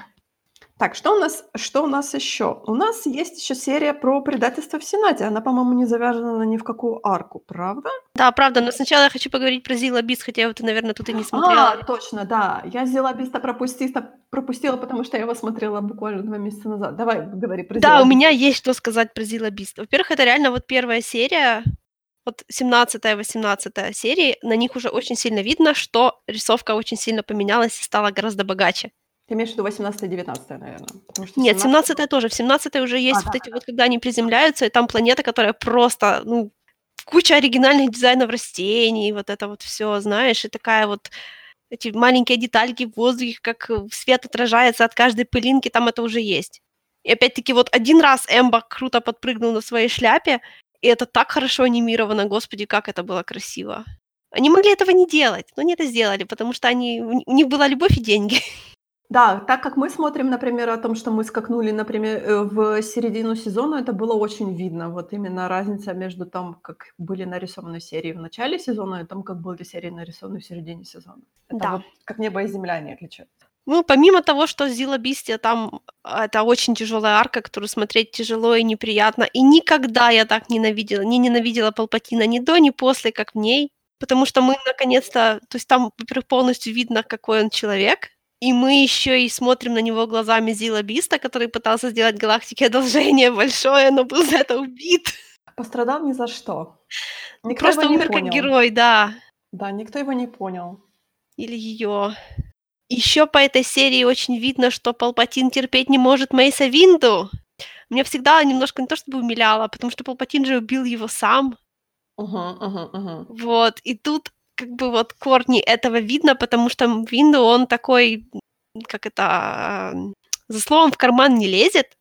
Так, что у нас, что у нас еще? У нас есть еще серия про предательство в Сенате. Она, по-моему, не завязана ни в какую арку, правда? Да, правда, но сначала я хочу поговорить про Зиллобист, хотя я вот, наверное, тут и не смотрела. А, точно, да. Я Зиллобиста пропустила, пропустила, потому что я его смотрела буквально два месяца назад. Давай, говори про Зиллобиста. Да, у меня есть что сказать про Зиллобиста. Во-первых, это реально вот первая серия, вот семнадцатая-восемнадцатая серии, на них уже очень сильно видно, что рисовка очень сильно поменялась и стала гораздо богаче. Ты имеешь в виду восемнадцатая-девятнадцатая, наверное? семнадцатая... Нет, семнадцатая тоже. В семнадцатой уже есть а, вот да, эти да. вот, когда они приземляются, и там планета, которая просто, ну, куча оригинальных дизайнов растений, вот это вот всё, знаешь, и такая вот эти маленькие детальки в воздухе, как свет отражается от каждой пылинки, там это уже есть. И опять-таки вот один раз Эмба круто подпрыгнул на своей шляпе, и это так хорошо анимировано, господи, как это было красиво. Они могли этого не делать, но они это сделали, потому что они, у них была любовь и деньги. Да, так как мы смотрим, например, о том, что мы скакнули, например, в середину сезона, это было очень видно. Вот именно разница между там, как были нарисованы серии в начале сезона, и там, как были серии нарисованы в середине сезона. Это да. Вот как небо и земля не отличаются. Ну, помимо того, что Зиллобистия там, это очень тяжелая арка, которую смотреть тяжело и неприятно. И никогда я так ненавидела, не ненавидела Палпатина ни до, ни после, как в ней. Потому что мы, наконец-то, то есть там, во-первых, полностью видно, какой он человек. И мы еще и смотрим на него глазами Зиллобиста, который пытался сделать галактике одолжение большое, но был за это убит. Пострадал ни за что. Никто просто умер как герой, да. Да, никто его не понял. Или ее... Ещё по этой серии очень видно, что Палпатин терпеть не может Мейса Винду. Меня всегда немножко не то чтобы умиляло, потому что Палпатин же убил его сам. Uh-huh, uh-huh, uh-huh. Вот, и тут как бы вот корни этого видно, потому что Винду, он такой, как это, за словом в карман не лезет.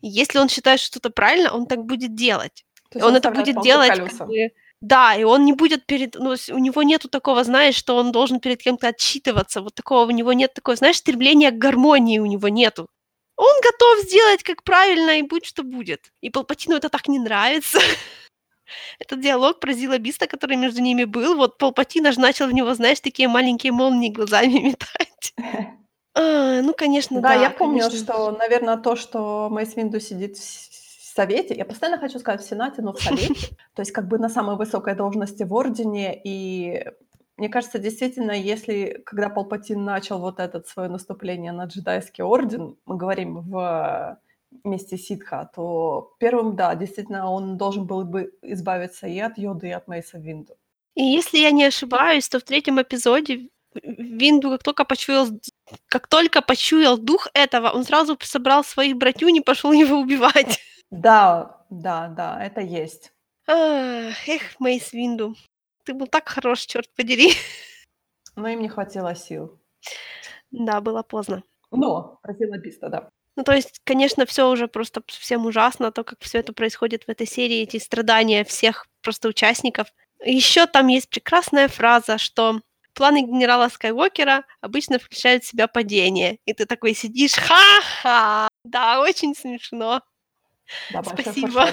Если он считает что-то правильно, он так будет делать. Он, он это будет делать, как бы, да, и он не будет перед... Ну, у него нету такого, знаешь, что он должен перед кем-то отчитываться. Вот такого у него нет, такого, знаешь, стремления к гармонии у него нету. Он готов сделать как правильно, и будь что будет. И Палпатину это так не нравится. Этот диалог про Зиллобиста, который между ними был, вот Палпатин аж начал в него, знаешь, такие маленькие молнии глазами метать. А, ну, конечно, да. Да, я помню, конечно, что, наверное, то, что Мейс Винду сидит в Совете, я постоянно хочу сказать в Сенате, но в Совете, то есть как бы на самой высокой должности в Ордене, и... Мне кажется, действительно, если, когда Палпатин начал вот это свое наступление на джедайский орден, мы говорим в месте ситха, то первым, да, действительно, он должен был бы избавиться и от Йоды, и от Мейса Винду. И если я не ошибаюсь, то в третьем эпизоде Винду, как только почуял, как только почуял дух этого, он сразу собрал своих братюнь и пошел его убивать. Да, да, да, это есть. Ах, эх, Мейс Винду. Ты был так хорош, черт подери. Но им не хватило сил. Да, было поздно. Но, про Зиллобиста, да. Ну, то есть, конечно, все уже просто совсем ужасно, то, как все это происходит в этой серии, эти страдания всех просто участников. Еще там есть прекрасная фраза, что планы генерала Скайуокера обычно включают в себя падение. И ты такой сидишь, ха-ха! Да, очень смешно. Да, спасибо.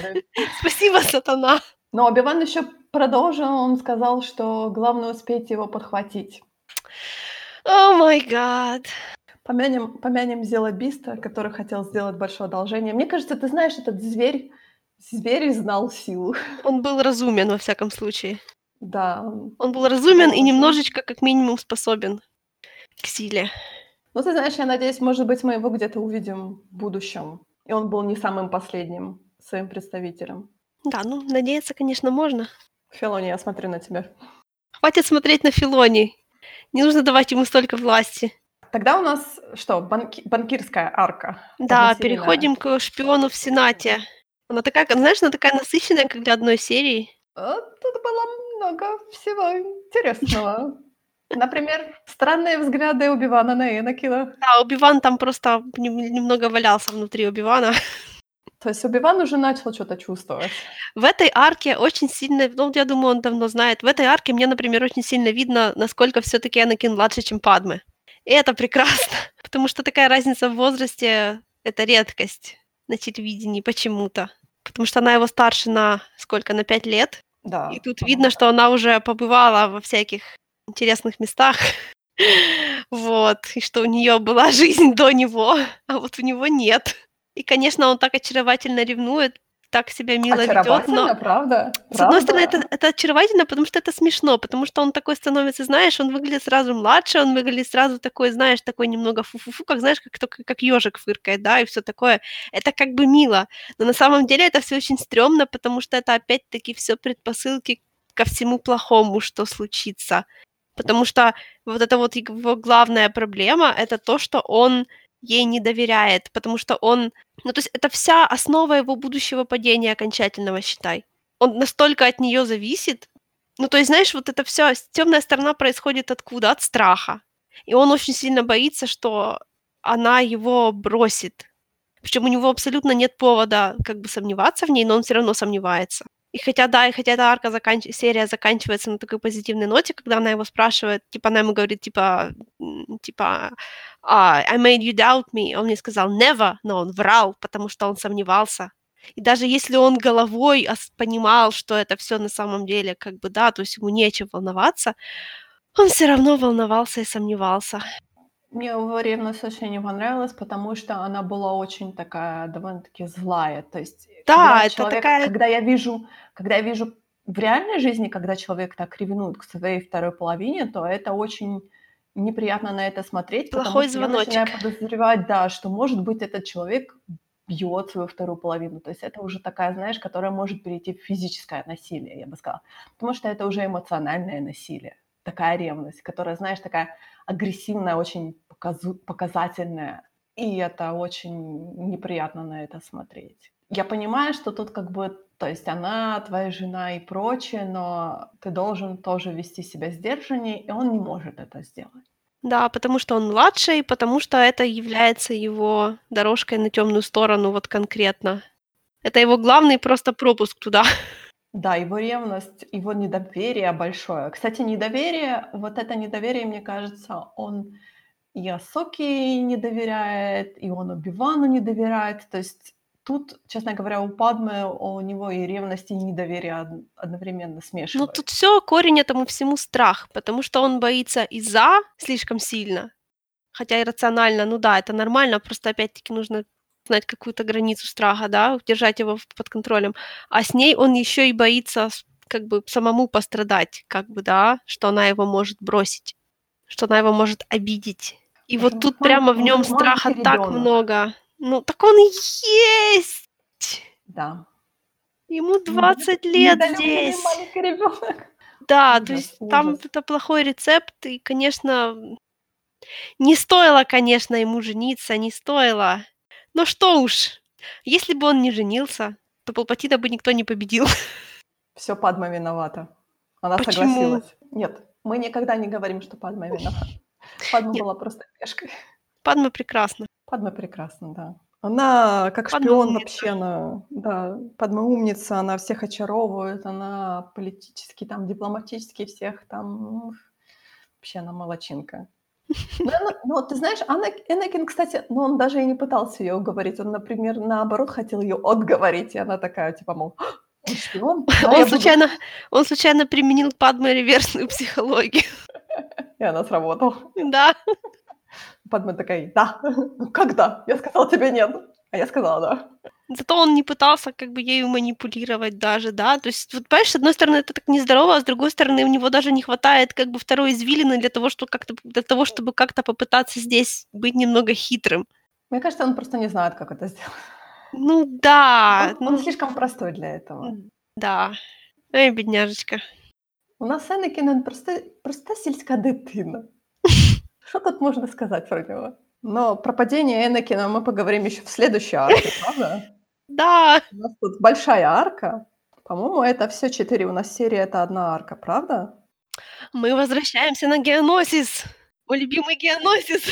Спасибо, сатана. Но Оби-Ван еще продолжил, он сказал, что главное успеть его подхватить. О май гад. Помянем, помянем Зиллобиста, который хотел сделать большое одолжение. Мне кажется, ты знаешь, этот зверь, зверь знал силу. Он был разумен, во всяком случае. Да. Он был разумен и немножечко, как минимум, способен к силе. Ну, ты знаешь, я надеюсь, может быть, мы его где-то увидим в будущем. И он был не самым последним своим представителем. Да, ну, надеяться, конечно, можно. Филони, я смотрю на тебя. Хватит смотреть на Филони. Не нужно давать ему столько власти. Тогда у нас что, банки... банкирская арка? Да, переходим к шпиону в Сенате. Она такая, знаешь, она такая насыщенная, как для одной серии. Тут было много всего интересного. Например, странные взгляды Оби-Вана на Энакина. Да, Оби-Ван там просто немного валялся внутри Оби-Вана. То есть Оби-Ван уже начал что-то чувствовать. В этой арке очень сильно, ну, я думаю, он давно знает, в этой арке мне, например, очень сильно видно, насколько все-таки Энакин младше, чем Падме. И это прекрасно, потому что такая разница в возрасте — это редкость на телевидении почему-то. Потому что она его старше на сколько, на пять лет? Да. И тут видно, что она уже побывала во всяких интересных местах. Вот. И что у нее была жизнь до него, а вот у него нет. И, конечно, он так очаровательно ревнует, так себя мило ведёт, но... правда? С правда? одной стороны, это, это очаровательно, потому что это смешно, потому что он такой становится, знаешь, он выглядит сразу младше, он выглядит сразу такой, знаешь, такой немного фу-фу-фу, как, знаешь, как, как, как ёжик фыркает, да, и всё такое. Это как бы мило, но на самом деле это всё очень стрёмно, потому что это опять-таки всё предпосылки ко всему плохому, что случится. Потому что вот это вот его главная проблема, это то, что он... ей не доверяет, потому что он... Ну, то есть это вся основа его будущего падения окончательного, считай. Он настолько от нее зависит. Ну, то есть, знаешь, вот это все темная сторона происходит откуда? От страха. И он очень сильно боится, что она его бросит. Причем у него абсолютно нет повода как бы сомневаться в ней, но он все равно сомневается. И хотя, да, и хотя эта арка, заканч... серия заканчивается на такой позитивной ноте, когда она его спрашивает, типа, она ему говорит, типа, типа, uh, I made you doubt me, он мне сказал never, но он врал, потому что он сомневался. И даже если он головой понимал, что это все на самом деле, как бы, да, то есть ему нечем волноваться, он все равно волновался и сомневался. Мне его ревность очень не понравилась, потому что она была очень такая, довольно-таки злая. То есть, да, когда это человек, такая... когда я вижу, когда я вижу в реальной жизни, когда человек так ревнует к своей второй половине, то это очень неприятно на это смотреть. Плохой звоночек. Я начинаю подозревать, да, что, может быть, этот человек бьет свою вторую половину. То есть это уже такая, знаешь, которая может перейти в физическое насилие, я бы сказала. Потому что это уже эмоциональное насилие. Такая ревность, которая, знаешь, такая агрессивная, очень показу- показательная. И это очень неприятно на это смотреть. Я понимаю, что тут как бы То есть она твоя жена и прочее, но ты должен тоже вести себя сдержанней, и он не может это сделать. Да, потому что он младший, потому что это является его дорожкой на темную сторону, вот конкретно. Это его главный просто пропуск туда. Да, его ревность, его недоверие большое. Кстати, недоверие, вот это недоверие, мне кажется, он и Асоке не доверяет, и он Оби-Вану не доверяет. То есть тут, честно говоря, у Падме у него и ревность, и недоверие одновременно смешивают. Ну тут всё, корень этому всему страх, потому что он боится и за слишком сильно, хотя и рационально, ну да, это нормально, просто опять-таки нужно знать какую-то границу страха, да, держать его под контролем. А с ней он еще и боится как бы самому пострадать, как бы, да, что она его может бросить, что она его может обидеть. И это вот тут он, прямо в нем страха так много. Ну, так он и есть! Да. Ему двадцать ну, лет здесь. Маленький ребенок. Да, ужас, то есть ужас. Там это плохой рецепт, и, конечно, не стоило, конечно, ему жениться, не стоило. Но что уж, если бы он не женился, то Палпатина бы никто не победил. Всё, Падма виновата. Она Почему? Согласилась. Нет, мы никогда не говорим, что Падма виновата. Падма Нет. была просто пешкой. Падма прекрасна. Падма прекрасна, да. Она как Падма шпион умница. Вообще, она, да, Падма умница, она всех очаровывает, она политически, там, дипломатически всех, там, вообще она молодчинка. Но, но ты знаешь, Энакин, кстати, ну он даже и не пытался её уговорить, он, например, наоборот, хотел её отговорить, и она такая, типа, мол, он шпион. Он случайно, буду... он случайно применил Падме реверсную психологию. И она сработала. Да. Падме такая, да, ну как да? Я сказала тебе нет, а я сказала да. Зато он не пытался как бы ею манипулировать даже, да, то есть, вот, понимаешь, с одной стороны, это так нездорово, а с другой стороны, у него даже не хватает как бы второй извилины для того, чтобы как-то, для того, чтобы как-то попытаться здесь быть немного хитрым. Мне кажется, он просто не знает, как это сделать. Ну да. Он, он ну... слишком простой для этого. Да. Эй, бедняжечка. У нас Энакин, он просто, просто сельская дитина. Что тут можно сказать про него? Но про падение Энакина мы поговорим еще в следующей арке, правда? Да. У нас тут большая арка. По-моему, это все четыре у нас серии, это одна арка, правда? Мы возвращаемся на Геоносис. Мой любимый Геоносис.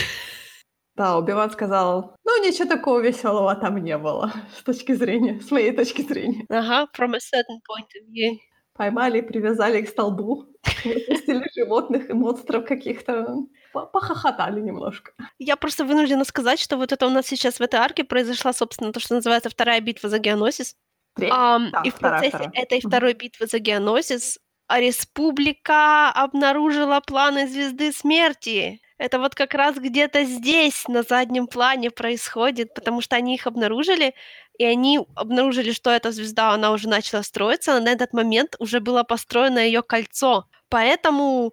Да, Оби-Ван сказал, ну ничего такого веселого там не было, с точки зрения, с моей точки зрения. Ага, from a certain point of view. Поймали, привязали к столбу, выпустили животных и монстров каких-то, похохотали немножко. Я просто вынуждена сказать, что вот это у нас сейчас в этой арке произошла, собственно, то, что называется вторая битва за Геоносис. Треть... А, да, и в вторая, процессе вторая. этой второй битвы за Геоносис Республика обнаружила планы Звезды Смерти. Это вот как раз где-то здесь, на заднем плане происходит, потому что они их обнаружили, и они обнаружили, что эта звезда, она уже начала строиться, но на этот момент уже было построено её кольцо. Поэтому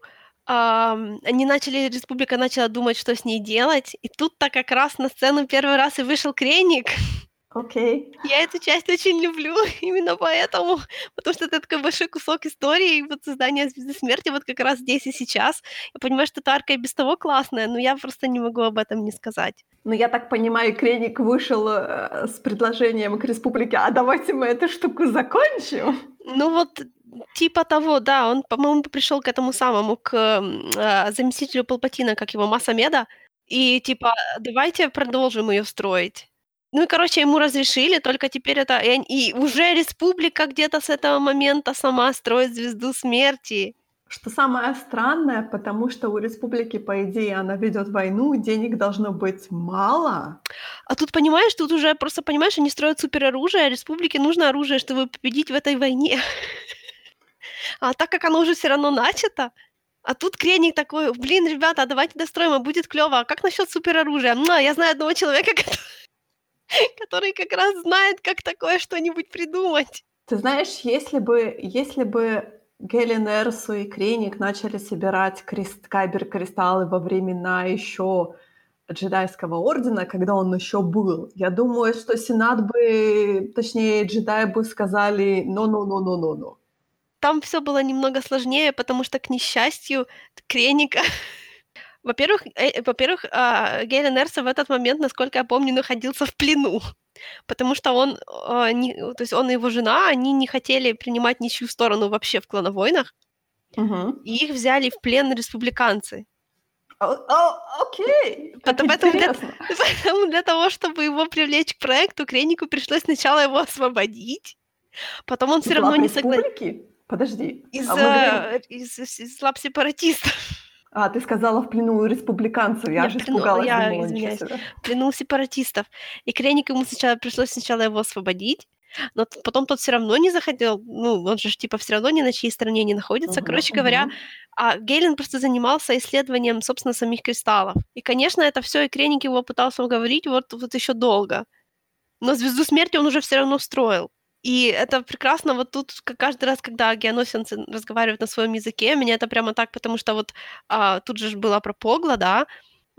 э, они начали, Республика начала думать, что с ней делать, и тут-то как раз на сцену первый раз и вышел Кренник. Окей. Okay. Я эту часть очень люблю именно поэтому, потому что это такой большой кусок истории, и вот создание Звезды Смерти вот как раз здесь и сейчас. Я понимаю, что эта арка и без того классная, но я просто не могу об этом не сказать. Ну, я так понимаю, Кренник вышел с предложением к Республике, а давайте мы эту штуку закончим? Ну вот, типа того, да, он, по-моему, пришёл к этому самому, к э, заместителю Палпатина, как его, Масамеда, и типа давайте продолжим её строить. Ну и, короче, ему разрешили, только теперь это... И уже Республика где-то с этого момента сама строит Звезду Смерти. Что самое странное, потому что у Республики, по идее, она ведёт войну, денег должно быть мало. А тут, понимаешь, тут уже просто, понимаешь, они строят супероружие, а Республике нужно оружие, чтобы победить в этой войне. А так как оно уже всё равно начато... А тут Кренник такой, блин, ребята, давайте достроим, а будет клёво. А как насчёт супероружия? Ну, я знаю одного человека, который... который как раз знает, как такое что-нибудь придумать. Ты знаешь, если бы, если бы Гален Эрсо и Кренник начали собирать крест, кайбер-кристаллы во времена ещё джедайского ордена, когда он ещё был, я думаю, что Сенат бы, точнее, джедаи бы сказали «но-но-но-но-но-но». Там всё было немного сложнее, потому что, к несчастью, Кренника... Во-первых, э, во-первых, э, Гален Эрсо в этот момент, насколько я помню, находился в плену, потому что он, э, не, то есть он и его жена, они не хотели принимать ничью сторону вообще в клоновойнах, угу. и их взяли в плен республиканцы. Окей, okay. Поэтому, для, поэтому для того, чтобы его привлечь к проекту, Креннику пришлось сначала его освободить, потом он из все равно не согласился. Подожди. Из, а из, из, из лап сепаратистов. А, ты сказала в плену республиканцев, я, я же плену, испугалась. Я, думала, извиняюсь, в плену сепаратистов. И Креннику ему сначала пришлось сначала его освободить, но потом тот все равно не захотел, ну, он же типа все равно ни на чьей стороне не находится. Uh-huh, Короче uh-huh. говоря, а Гейлен просто занимался исследованием, собственно, самих кристаллов. И, конечно, это все, и Кренник его пытался уговорить вот, вот еще долго. Но Звезду Смерти он уже все равно строил. И это прекрасно, вот тут каждый раз, когда геоносианцы разговаривают на своем языке, меня это прямо так, потому что вот а, тут же было про Погла, да,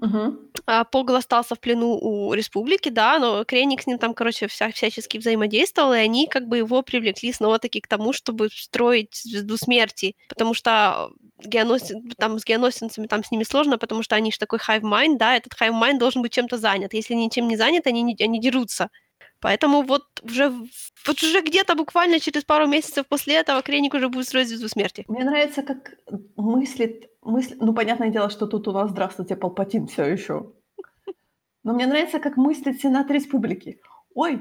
Uh-huh. А Погла остался в плену у Республики, да, но Кренник с ним там, короче, вся, всячески взаимодействовал, и они как бы его привлекли снова-таки к тому, чтобы строить Звезду Смерти, потому что геонос... там, с геоносинцами там с ними сложно, потому что они же такой hive mind, да, этот hive mind должен быть чем-то занят, если ничем не занят, они, не... они дерутся. Поэтому вот уже, вот уже где-то буквально через пару месяцев после этого Кренник уже будет строить Звезду Смерти. Мне нравится, как мыслит... мысль... Ну, понятное дело, что тут у нас «Здравствуйте, Палпатин» все еще. Но мне нравится, как мыслит Сенат Республики. Ой,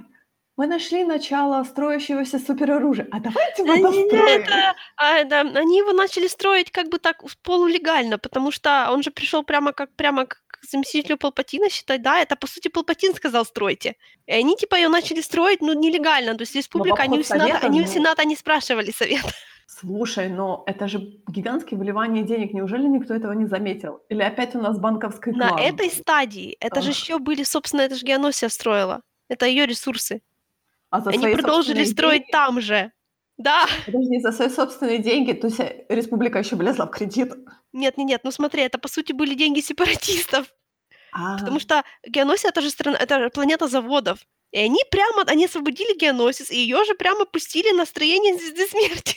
мы нашли начало строящегося супероружия. А давайте мы построим. Это... А, да, они его начали строить как бы так полулегально, потому что он же пришел прямо как... прямо как... заместителю Палпатина считать, да, это, по сути, Палпатин сказал «стройте». И они, типа, ее начали строить, ну, нелегально. То есть республика, они у, Сената, совета, они у Сената не спрашивали совета. Слушай, но это же гигантские вливания денег. Неужели никто этого не заметил? Или опять у нас банковский клан? На этой стадии. Это Ах. же еще были, собственно, это же Геоносия строила. Это ее ресурсы. А они продолжили строить деньги? Там же. Да. Подожди, за свои собственные деньги, то есть республика еще влезла в кредит. Нет, нет, нет, ну смотри, это по сути были деньги сепаратистов. А-а-а. Потому что Геоносия это же страна, это же планета заводов. И они прямо, они освободили Геоносис, и ее же прямо пустили на строение Звезды Смерти.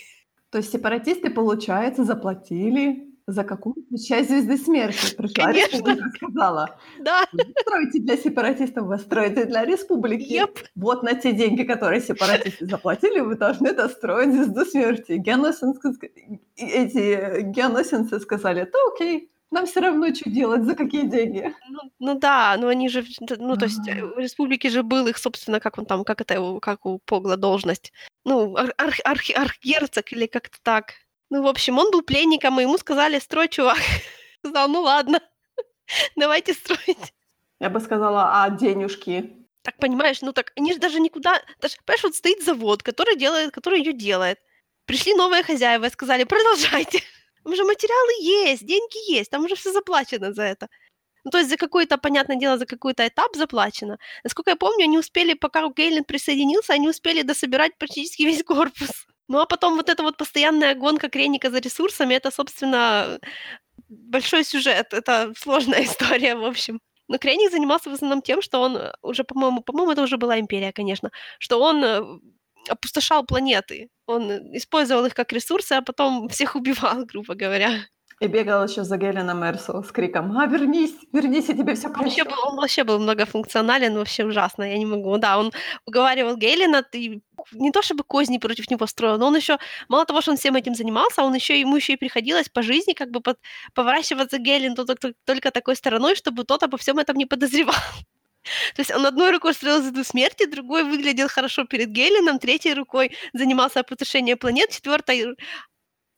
То есть сепаратисты, получается, заплатили за какую-то часть Звезды Смерти. Пришла Конечно. Республика, сказала. Да. Вы строите для сепаратистов, вы строите для республики. Yep. Вот на те деньги, которые сепаратисты заплатили, вы должны достроить Звезду Смерти. Эти геоносинцы сказали, да окей, нам все равно что делать, за какие деньги. Ну, ну да, но они же, ну то есть у республики же был их, собственно, как он там, как это, как у Погла должность. Ну, арх, арх, архгерцог или как-то так. Ну, в общем, он был пленником, и ему сказали, строй, чувак. Сказал, ну ладно, давайте строить. Я бы сказала, а денежки? Так, понимаешь, ну так, они же даже никуда... Даже, понимаешь, вот стоит завод, который делает, который ее делает. Пришли новые хозяева и сказали, продолжайте. Там же материалы есть, деньги есть, там уже все заплачено за это. Ну, то есть за какое-то, понятное дело, за какой-то этап заплачено. Насколько я помню, они успели, пока Гейлен присоединился, они успели дособирать практически весь корпус. Ну, а потом вот эта вот постоянная гонка Кренника за ресурсами, это, собственно, большой сюжет, это сложная история, в общем. Но Кренник занимался в основном тем, что он уже, по-моему, по-моему, это уже была империя, конечно, что он опустошал планеты, он использовал их как ресурсы, а потом всех убивал, грубо говоря. И бегал еще за Гейленом Эрсо с криком «А, вернись! Вернись, я тебе все прощу!» Он вообще, он вообще был многофункционален, вообще ужасно, я не могу. Да, он уговаривал Гейлена, ты не то чтобы козни против него строил, но он еще, мало того, что он всем этим занимался, он еще, ему еще и приходилось по жизни как бы под, поворачиваться Гейлен только, только такой стороной, чтобы тот обо всем этом не подозревал. То есть он одной рукой строил Звезду Смерти, другой выглядел хорошо перед Гейленом, третьей рукой занимался опустошением планет, четвертой...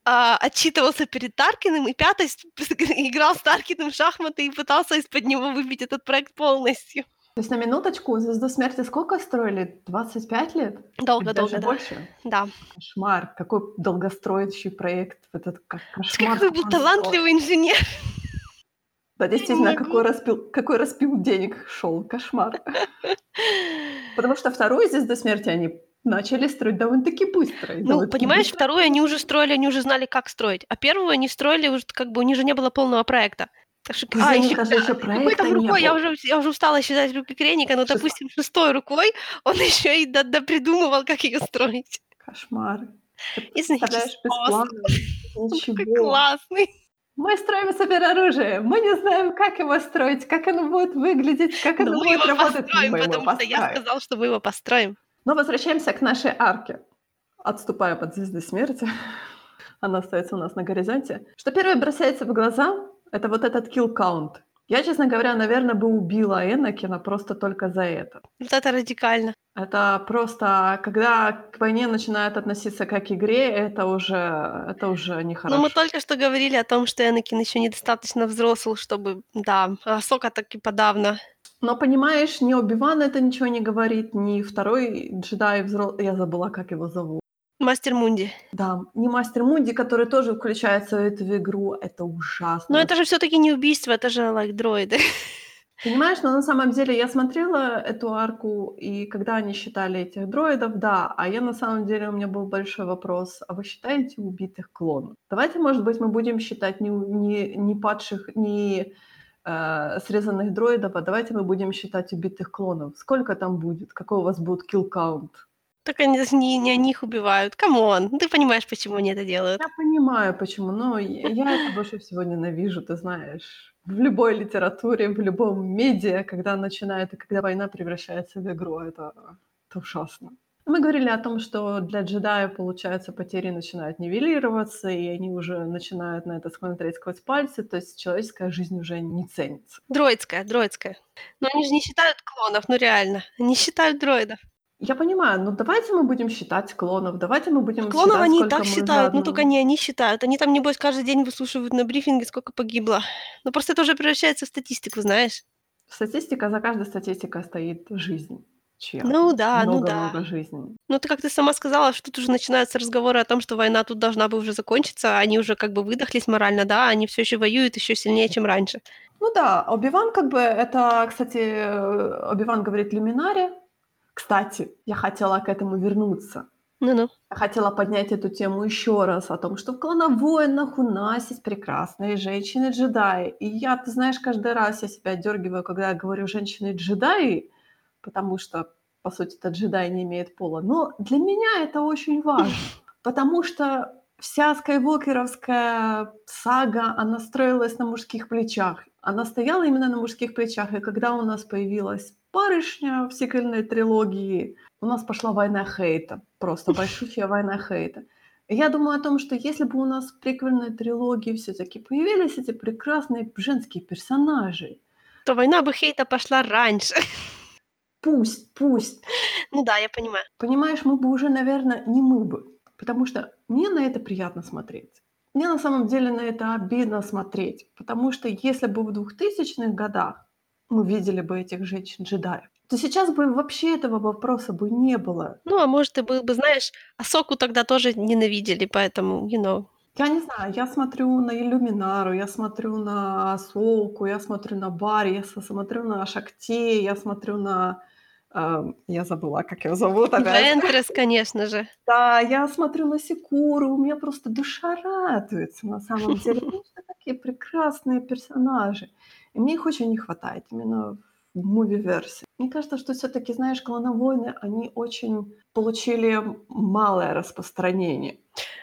отчитывался перед Таркиным, и пятый играл с Таркиным в шахматы и пытался из-под него выбить этот проект полностью. То есть на минуточку «Звезду Смерти» сколько строили? двадцать пять лет? Долго-долго, да. Больше? Да. Кошмар. Какой долгостроящий проект. Этот кошмар. Какой был талантливый инженер. Да, действительно, какой распил, какой распил денег шел. Кошмар. Потому что вторую «Звезду Смерти» они... начали строить довольно-таки быстро. Ну, довольно-таки понимаешь, быстро. Вторую они уже строили, они уже знали, как строить. А первую они строили, уже как бы у них же не было полного проекта. Так что, а, еще, даже еще какой там рукой, я уже, я уже устала считать руки Кренника, но, шестой. допустим, шестой рукой он еще и допридумывал, как ее строить. Кошмар. Ты представляешь, бесплатно. Ничего. Какой классный. мы строим супероружие, мы не знаем, как его строить, как оно будет выглядеть, как оно будет работать. Мы его построим, потому что я сказал, что мы его построим. Но возвращаемся к нашей арке. Отступая под Звезды Смерти, она остается у нас на горизонте. Что первое бросается в глаза, это вот этот kill count. Я, честно говоря, наверное, бы убила Энакина просто только за это. Вот это радикально. Это просто, когда к войне начинают относиться как к игре, это уже, это уже нехорошо. Но мы только что говорили о том, что Энакин еще недостаточно взрослый, чтобы, да, Асока так и подавно. Но, понимаешь, ни Оби-Ван это ничего не говорит, ни второй джедай взрослый, я забыла, как его зовут. Мастер Мунди. Да, не Мастер Мунди, который тоже включается в эту игру, это ужасно. Но это же всё-таки не убийство, это же like дроиды. Понимаешь, но на самом деле я смотрела эту арку, и когда они считали этих дроидов, да, а я на самом деле, у меня был большой вопрос, а вы считаете убитых клонов? Давайте, может быть, мы будем считать не, не, не падших, не э, срезанных дроидов, а давайте мы будем считать убитых клонов. Сколько там будет? Какой у вас будет kill count? Так они не, не них убивают. Камон, ты понимаешь, почему они это делают? Я понимаю, почему, но я это больше всего ненавижу, ты знаешь. В любой литературе, в любом медиа, когда начинает, когда война превращается в игру, это, это ужасно. Мы говорили о том, что для джедая, получается, потери начинают нивелироваться, и они уже начинают на это смотреть сквозь пальцы, то есть человеческая жизнь уже не ценится. Дроидская, дроидская. Но они же не считают клонов, ну реально. Они считают дроидов. Я понимаю, но давайте мы будем считать клонов, давайте мы будем клонов считать, сколько мы клонов они и так считают, жадного. Но только не они считают. Они там, небось, каждый день выслушивают на брифинге, сколько погибло. Но просто это уже превращается в статистику, знаешь. Статистика, за каждой статистикой стоит жизнь. Чья? Ну да, много, ну да. Много жизней. Ну ты как ты сама сказала, что тут уже начинаются разговоры о том, что война тут должна бы уже закончиться, они уже как бы выдохлись морально, да, они все еще воюют еще сильнее, чем раньше. Ну да, Оби-Ван как бы, это, кстати, Оби-Ван говорит Люминаре. Кстати, я хотела к этому вернуться. Ну-ну. Я хотела поднять эту тему ещё раз, о том, что в «Клоновых войнах» у нас есть прекрасные женщины-джедаи. И я, ты знаешь, каждый раз я себя отдёргиваю, когда я говорю «женщины-джедаи», потому что, по сути, это джедай не имеет пола. Но для меня это очень важно, потому что вся скайвокеровская сага, она строилась на мужских плечах. Она стояла именно на мужских плечах, и когда у нас появилась барышня в сиквельной трилогии, у нас пошла война хейта, просто большущая война хейта. И я думаю о том, что если бы у нас в приквельной трилогии всё-таки появились эти прекрасные женские персонажи, то война бы хейта пошла раньше. Пусть, пусть. Ну да, я понимаю. Понимаешь, мы бы уже, наверное, не мы бы, потому что мне на это приятно смотреть. Мне на самом деле на это обидно смотреть, потому что если бы в двухтысячных годах мы видели бы этих женщин-джедаев, то сейчас бы вообще этого вопроса бы не было. Ну, а может, и был бы, знаешь, Асоку тогда тоже ненавидели, поэтому, you know. Я не знаю, я смотрю на Люминару, я смотрю на Асоку, я смотрю на Баррис, я смотрю на Шакти, я смотрю на... Uh, я забыла, как его зовут. Вентрес, конечно же. Да, я смотрю на Секуру, у меня просто душа радуется на самом деле. Потому что такие прекрасные персонажи. И мне их очень не хватает именно в муви-версии. Мне кажется, что всё-таки, знаешь, клоновойны, они очень получили малое распространение.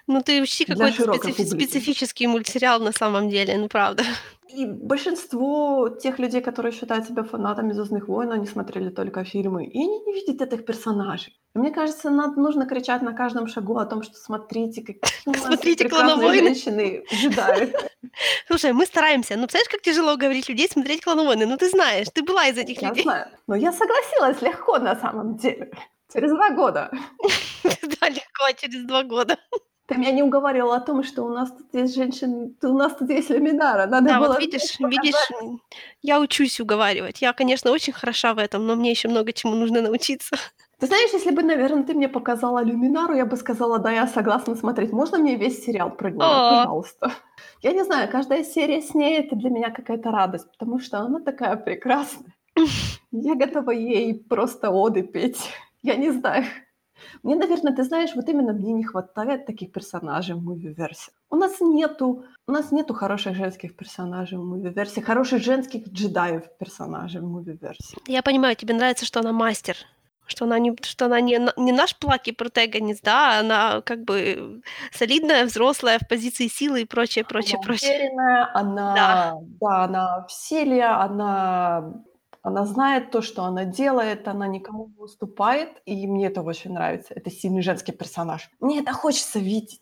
Ну ты учти какой-то специфи- специфический мультсериал на самом деле, ну правда. И большинство тех людей, которые считают себя фанатами «Звездных войн», они смотрели только фильмы, и они не видят этих персонажей. И мне кажется, нам нужно кричать на каждом шагу о том, что смотрите, какие у нас прекрасные женщины-джедаи. Слушай, мы стараемся. Ну, представляешь, как тяжело уговорить людей смотреть «Клоновые войны». Ну, ты знаешь, ты была из этих людей. Я знаю. Но я согласилась легко на самом деле. Через два года. Да, легко, через два года. Ты меня не уговаривала о том, что у нас тут есть женщины, у нас тут есть Люминара. Надо да, было вот видишь, видишь, я учусь уговаривать. Я, конечно, очень хороша в этом, но мне ещё много чему нужно научиться. Ты знаешь, если бы, наверное, ты мне показала Люминару, я бы сказала, да, я согласна смотреть. Можно мне весь сериал про неё, пожалуйста? Я не знаю, каждая серия с ней — это для меня какая-то радость, потому что она такая прекрасная. Я готова ей просто оды петь. Я не знаю. Мне, наверное, ты знаешь, вот именно мне не хватает таких персонажей в муви-версии. У нас нету, у нас нету хороших женских персонажей в муви-версии, хороших женских джедаев персонажей в муви-версии. Я понимаю, тебе нравится, что она мастер, Что она не, что она не, не наш плаки протагонист, да, она как бы солидная, взрослая, в позиции силы и прочее, прочее, она прочее. Уверенная, она, да. Да, она в силе, она, она знает то, что она делает, она никому не уступает, и мне это очень нравится. Это сильный женский персонаж. Мне это хочется видеть.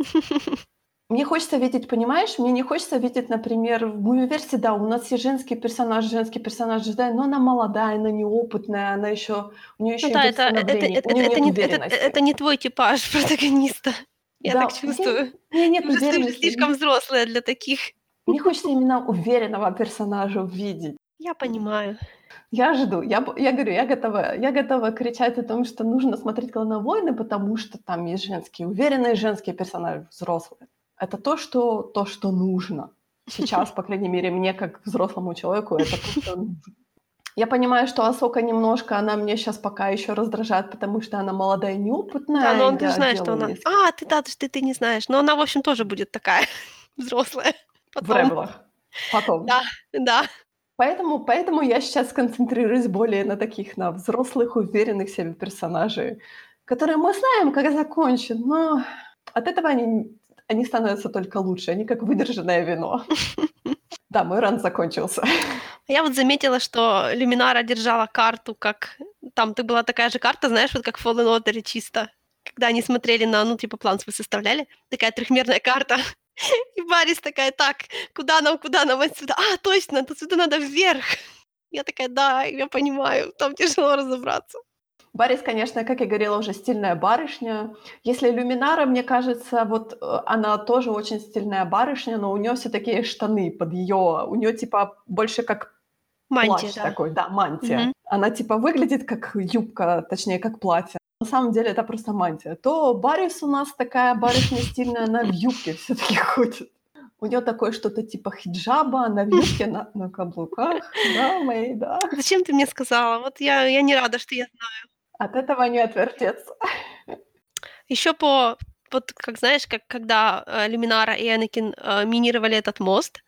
Мне хочется видеть, понимаешь? Мне не хочется видеть, например, в муви-версии, да, у нас есть женский персонаж, женский персонаж Джедай, но она молодая, она неопытная, она еще у нее еще ну, да, это, это, это, у нее это, нет это, это, это не твой типаж протагониста, я да, так чувствую. Мне, мне нет уверенности. Ты слишком взрослая для таких. Мне хочется именно уверенного персонажа увидеть. Я понимаю. Я жду, я, я говорю, я готова, я готова кричать о том, что нужно смотреть «Клоновые войны», потому что там есть женские, уверенные женские персонажи, взрослые. Это то, что, то, что нужно. Сейчас, по крайней мере, мне, как взрослому человеку, это то, что нужно. Я понимаю, что Асока немножко, она мне сейчас пока еще раздражает, потому что она молодая и неопытная. Да, но ты знаешь, что она... Несколько... А, ты, да, ты, ты не знаешь. Но она, в общем, тоже будет такая взрослая. Потом. В реблах. Потом. Да, да. Поэтому, поэтому я сейчас концентрируюсь более на таких, на взрослых, уверенных в себе персонажей, которые мы знаем, как закончен, но от этого они... Они становятся только лучше, они как выдержанное вино. Да, мой ран закончился. Я вот заметила, что Люминара держала карту, как... Там ты была такая же карта, знаешь, вот как в Fallen Order чисто. Когда они смотрели на, ну, типа, план свой составляли. Такая трехмерная карта. И Баррис такая, так, куда нам, куда нам отсюда? А, точно, отсюда надо вверх. Я такая, да, я понимаю, там тяжело разобраться. Баррис, конечно, как я говорила, уже стильная барышня. Если Люминара, мне кажется, вот она тоже очень стильная барышня, но у неё всё-таки есть штаны под её... У неё, типа, больше как мантия, плащ да. такой. Да, мантия. Угу. Она, типа, выглядит как юбка, точнее, как платье. На самом деле это просто мантия. То Баррис у нас такая барышня стильная, она в юбке всё-таки ходит. У неё такое что-то типа хиджаба, на вилке, на, на каблуках. Да, Мэй, да. Зачем ты мне сказала? Вот я, я не рада, что я знаю. От этого не отвертеться. Ещё по... Вот, как знаешь, как, когда э, Люминара и Энакин э, минировали этот мост,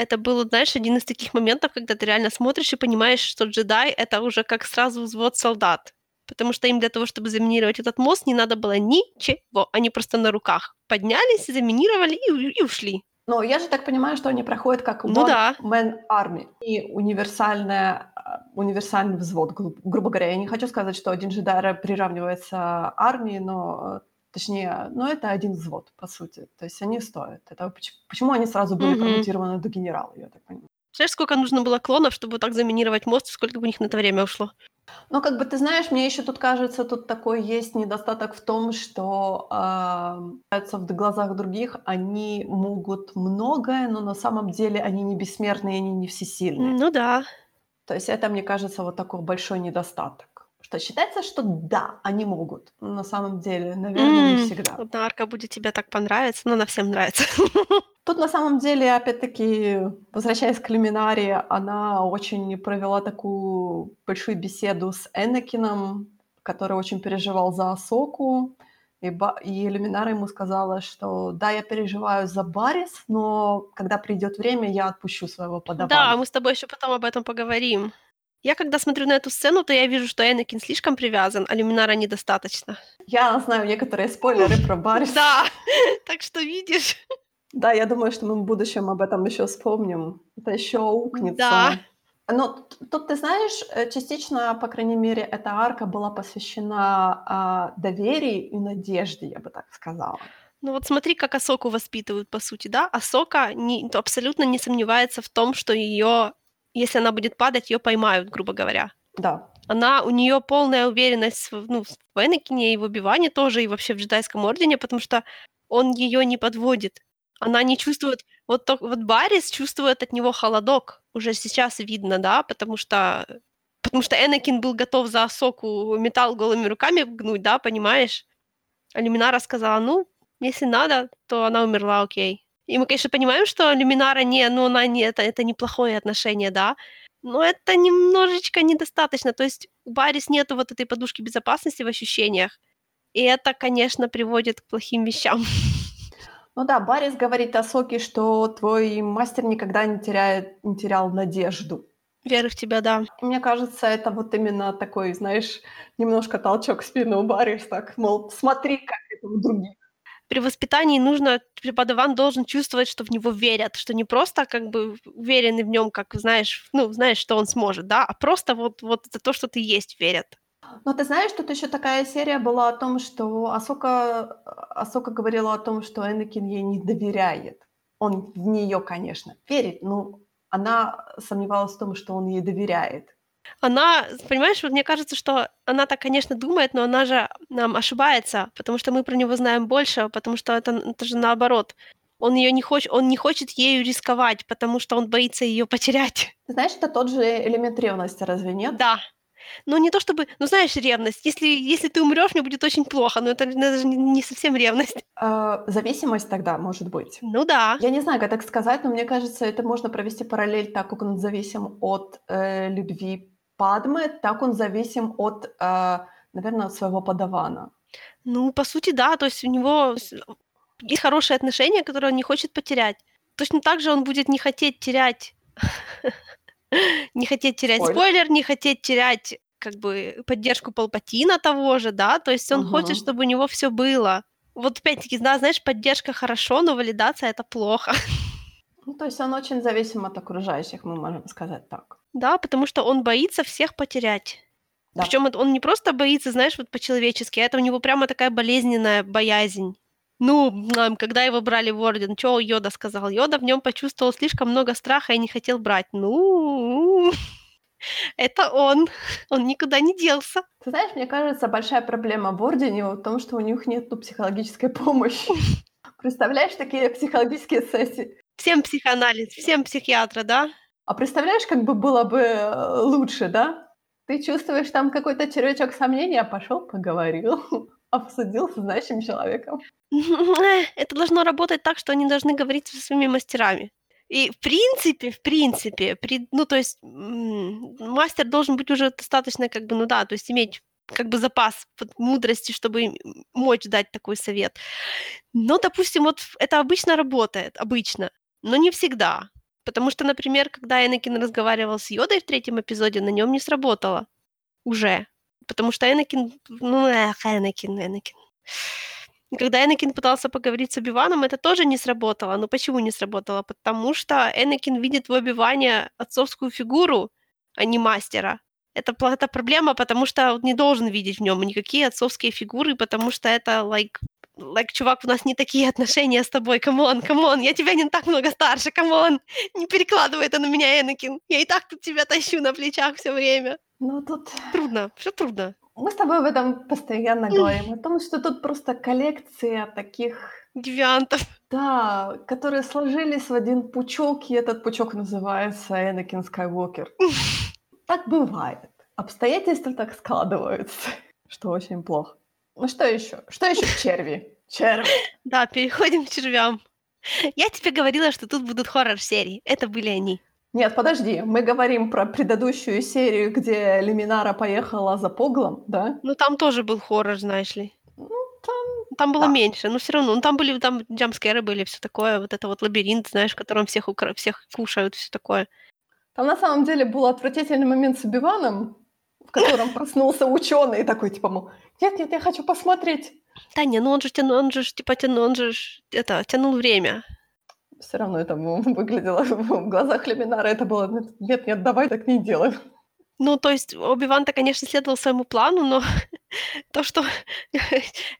это был, знаешь, один из таких моментов, когда ты реально смотришь и понимаешь, что джедай — это уже как сразу взвод солдат. Потому что им для того, чтобы заминировать этот мост, не надо было ничего. Они просто на руках поднялись, заминировали и, и ушли. Но я же так понимаю, что они проходят как one ну, да. man army. И универсальная... универсальный взвод, грубо говоря. Я не хочу сказать, что один джедай приравнивается армии, но, точнее, но это один взвод, по сути. То есть они стоят. Это, почему они сразу были mm-hmm. промутированы до генерала, я так понимаю. Знаешь, сколько нужно было клонов, чтобы так заминировать мост, сколько бы у них на это время ушло? Ну, как бы, ты знаешь, мне еще тут кажется, тут такой есть недостаток в том, что э, в глазах других они могут многое, но на самом деле они не бессмертные, они не всесильные. Ну да. То есть это, мне кажется, вот такой большой недостаток. Что считается, что да, они могут. Но на самом деле, наверное, mm, не всегда. Одна арка будет тебе так понравиться, но она всем нравится. Тут на самом деле, опять-таки, возвращаясь к Люминаре, она очень провела такую большую беседу с Энакином, который очень переживал за Асоку. И, Ба- и Люминара ему сказала, что да, я переживаю за Баррис, но когда придёт время, я отпущу своего подавана. Да, мы с тобой ещё потом об этом поговорим. Я когда смотрю на эту сцену, то я вижу, что Энакин слишком привязан, а Люминара недостаточно. Я знаю некоторые спойлеры про Баррис. Да, так что видишь. Да, я думаю, что мы в будущем об этом ещё вспомним. Это ещё аукнется. Да. Но тут, ты знаешь, частично, по крайней мере, эта арка была посвящена э, доверию и надежде, я бы так сказала. Ну вот смотри, как Асоку воспитывают, по сути, да? Асока не, абсолютно не сомневается в том, что её, если она будет падать, её поймают, грубо говоря. Да. Она, у неё полная уверенность в, ну, в Энакине и в Оби-Ване тоже, и вообще в джедайском ордене, потому что он её не подводит. Она не чувствует... Вот, вот Баррис чувствует от него холодок. Уже сейчас видно, да, потому что... Потому что Энакин был готов за Асоку металл голыми руками гнуть, да, понимаешь? А Люминара сказала, ну, если надо, то она умерла, окей. И мы, конечно, понимаем, что Люминара не... Ну, она не... Это, это неплохое отношение, да. Но это немножечко недостаточно. То есть у Баррис нету вот этой подушки безопасности в ощущениях. И это, конечно, приводит к плохим вещам. Ну да, Баррис говорит Асоке, что твой мастер никогда не теряет, не терял надежду. Веры в тебя, да. Мне кажется, это вот именно такой, знаешь, немножко толчок в спину у Барриса, так, мол, смотри, как это у других. При воспитании нужно, преподаван должен чувствовать, что в него верят, что не просто как бы уверены в нем, как, знаешь, ну, знаешь, что он сможет, да, а просто вот, вот за то, что ты есть, верят. Но ты знаешь, тут еще такая серия была о том, что Асока, Асока говорила о том, что Энакин ей не доверяет. Он в нее, конечно, верит, но она сомневалась в том, что он ей доверяет. Она, понимаешь, вот мне кажется, что она-то, конечно, думает, но она же нам ошибается, потому что мы про него знаем больше, потому что это, это же наоборот. Он её не хочет, он не хочет ею рисковать, потому что он боится её потерять. Знаешь, это тот же элемент ревности, разве нет? Да. Ну, не то чтобы... Ну, знаешь, ревность. Если, если ты умрёшь, мне будет очень плохо. Но это, это же не совсем ревность. Э, зависимость тогда, может быть. Ну, да. Я не знаю, как так сказать, но мне кажется, это можно провести параллель, так как он зависим от э, любви Падме, так он зависим от, э, наверное, от своего подавана. Ну, по сути, да. То есть у него есть хорошие отношения, которые он не хочет потерять. Точно так же он будет не хотеть терять... Не хотеть терять спойлер. спойлер, не хотеть терять как бы поддержку Палпатина того же, да, то есть он угу. хочет, чтобы у него всё было. Вот опять-таки, да, знаешь, поддержка хорошо, но валидация — это плохо. Ну, то есть он очень зависим от окружающих, мы можем сказать так. Да, потому что он боится всех потерять. Да. Причём он не просто боится, знаешь, вот по-человечески, а это у него прямо такая болезненная боязнь. Ну, когда его брали в Орден, что Йода сказал? Йода в нём почувствовал слишком много страха и не хотел брать. Ну, это он. Он никуда не делся. Ты знаешь, мне кажется, большая проблема в Ордене в том, что у них нет психологической помощи. Представляешь, такие психологические сессии? Всем психоанализ, всем психиатра, да? А представляешь, как бы было бы лучше, да? Ты чувствуешь там какой-то червячок сомнения, пошёл поговорил, обсудил с значимым человеком. Это должно работать так, что они должны говорить со своими мастерами. И в принципе, в принципе, при, ну то есть м- мастер должен быть уже достаточно как бы, ну да, то есть иметь как бы запас мудрости, чтобы мочь дать такой совет. Но, допустим, вот это обычно работает, обычно, но не всегда. Потому что, например, когда Энакин разговаривал с Йодой в третьем эпизоде, на нём не сработало уже. Потому что Энакин... Ну, эх, Энакин, Энакин. И когда Энакин пытался поговорить с Оби-Ваном, это тоже не сработало. Ну, почему не сработало? Потому что Энакин видит в Оби-Ване отцовскую фигуру, а не мастера. Это, это проблема, потому что он не должен видеть в нём никакие отцовские фигуры, потому что это, like, like, чувак, у нас не такие отношения с тобой, камон, камон, я тебя не так много старше, камон, не перекладывай это на меня, Энакин, я и так тут тебя тащу на плечах всё время. Ну, тут... Трудно, всё трудно. Мы с тобой об этом постоянно говорим, о том, что тут просто коллекция таких... Девиантов. Да, которые сложились в один пучок, и этот пучок называется Энакин Скайуокер. Так бывает. Обстоятельства так складываются, что очень плохо. Ну что ещё? Что ещё? Черви. Черви. Да, переходим к червям. Я тебе говорила, что тут будут хоррор-серии. Это были они. Нет, подожди, мы говорим про предыдущую серию, где Люминара поехала за Поглом, да? Ну, там тоже был хоррор, знаешь ли. Ну, там... Там было да. меньше, но всё равно. Ну, там были, там джампскеры были, всё такое. Вот это вот лабиринт, знаешь, в котором всех, укра... всех кушают, всё такое. Там, на самом деле, был отвратительный момент с Оби-Ваном, в котором проснулся учёный и такой, типа, мол, нет-нет, я хочу посмотреть. Да не, ну он же, тяну, он же, типа, тяну, он же, это, тянул время. Всё равно это выглядело в глазах Люминара, это было, нет-нет, давай так не делай. Ну, то есть Оби-Ван-то, конечно, следовал своему плану, но то, что...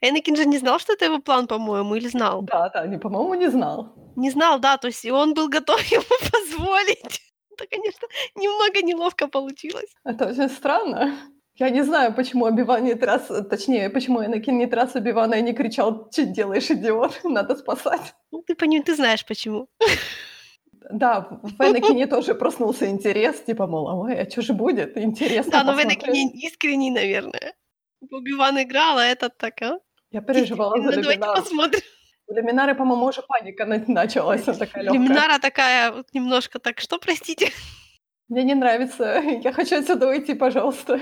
Энакин же не знал, что это его план, по-моему, или знал? Да, да, не, по-моему, не знал. Не знал, да, то есть и он был готов ему позволить. Это, конечно, немного неловко получилось. Это очень странно. Я не знаю, почему Оби-Ван не тряс... Точнее, почему Энакин не тряс Оби-Вана и не кричал, что делаешь, идиот, надо спасать. Ну, ты, пони... ты знаешь, почему. Да, в Энакине тоже проснулся интерес, типа, мол, ой, а что же будет? Интересно Да, но в Энакине искренне, наверное. Оби-Ван играл, а этот так, а? Я переживала за Люминару. У Люминары, по-моему, уже паника началась, она такая лёгкая. Люминара такая вот немножко так, что, простите? Мне не нравится, я хочу отсюда уйти, пожалуйста.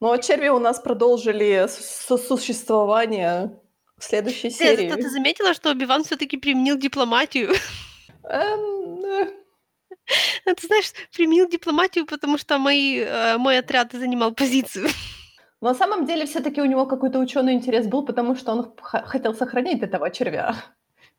Ну, а черви у нас продолжили сосуществование в следующей Нет, серии. Ты заметила, что Оби-Ван всё-таки применил дипломатию? ты знаешь, применил дипломатию, потому что мои, э, мой отряд занимал позицию. На самом деле, все-таки у него какой-то ученый интерес был, потому что он х- хотел сохранить этого червя.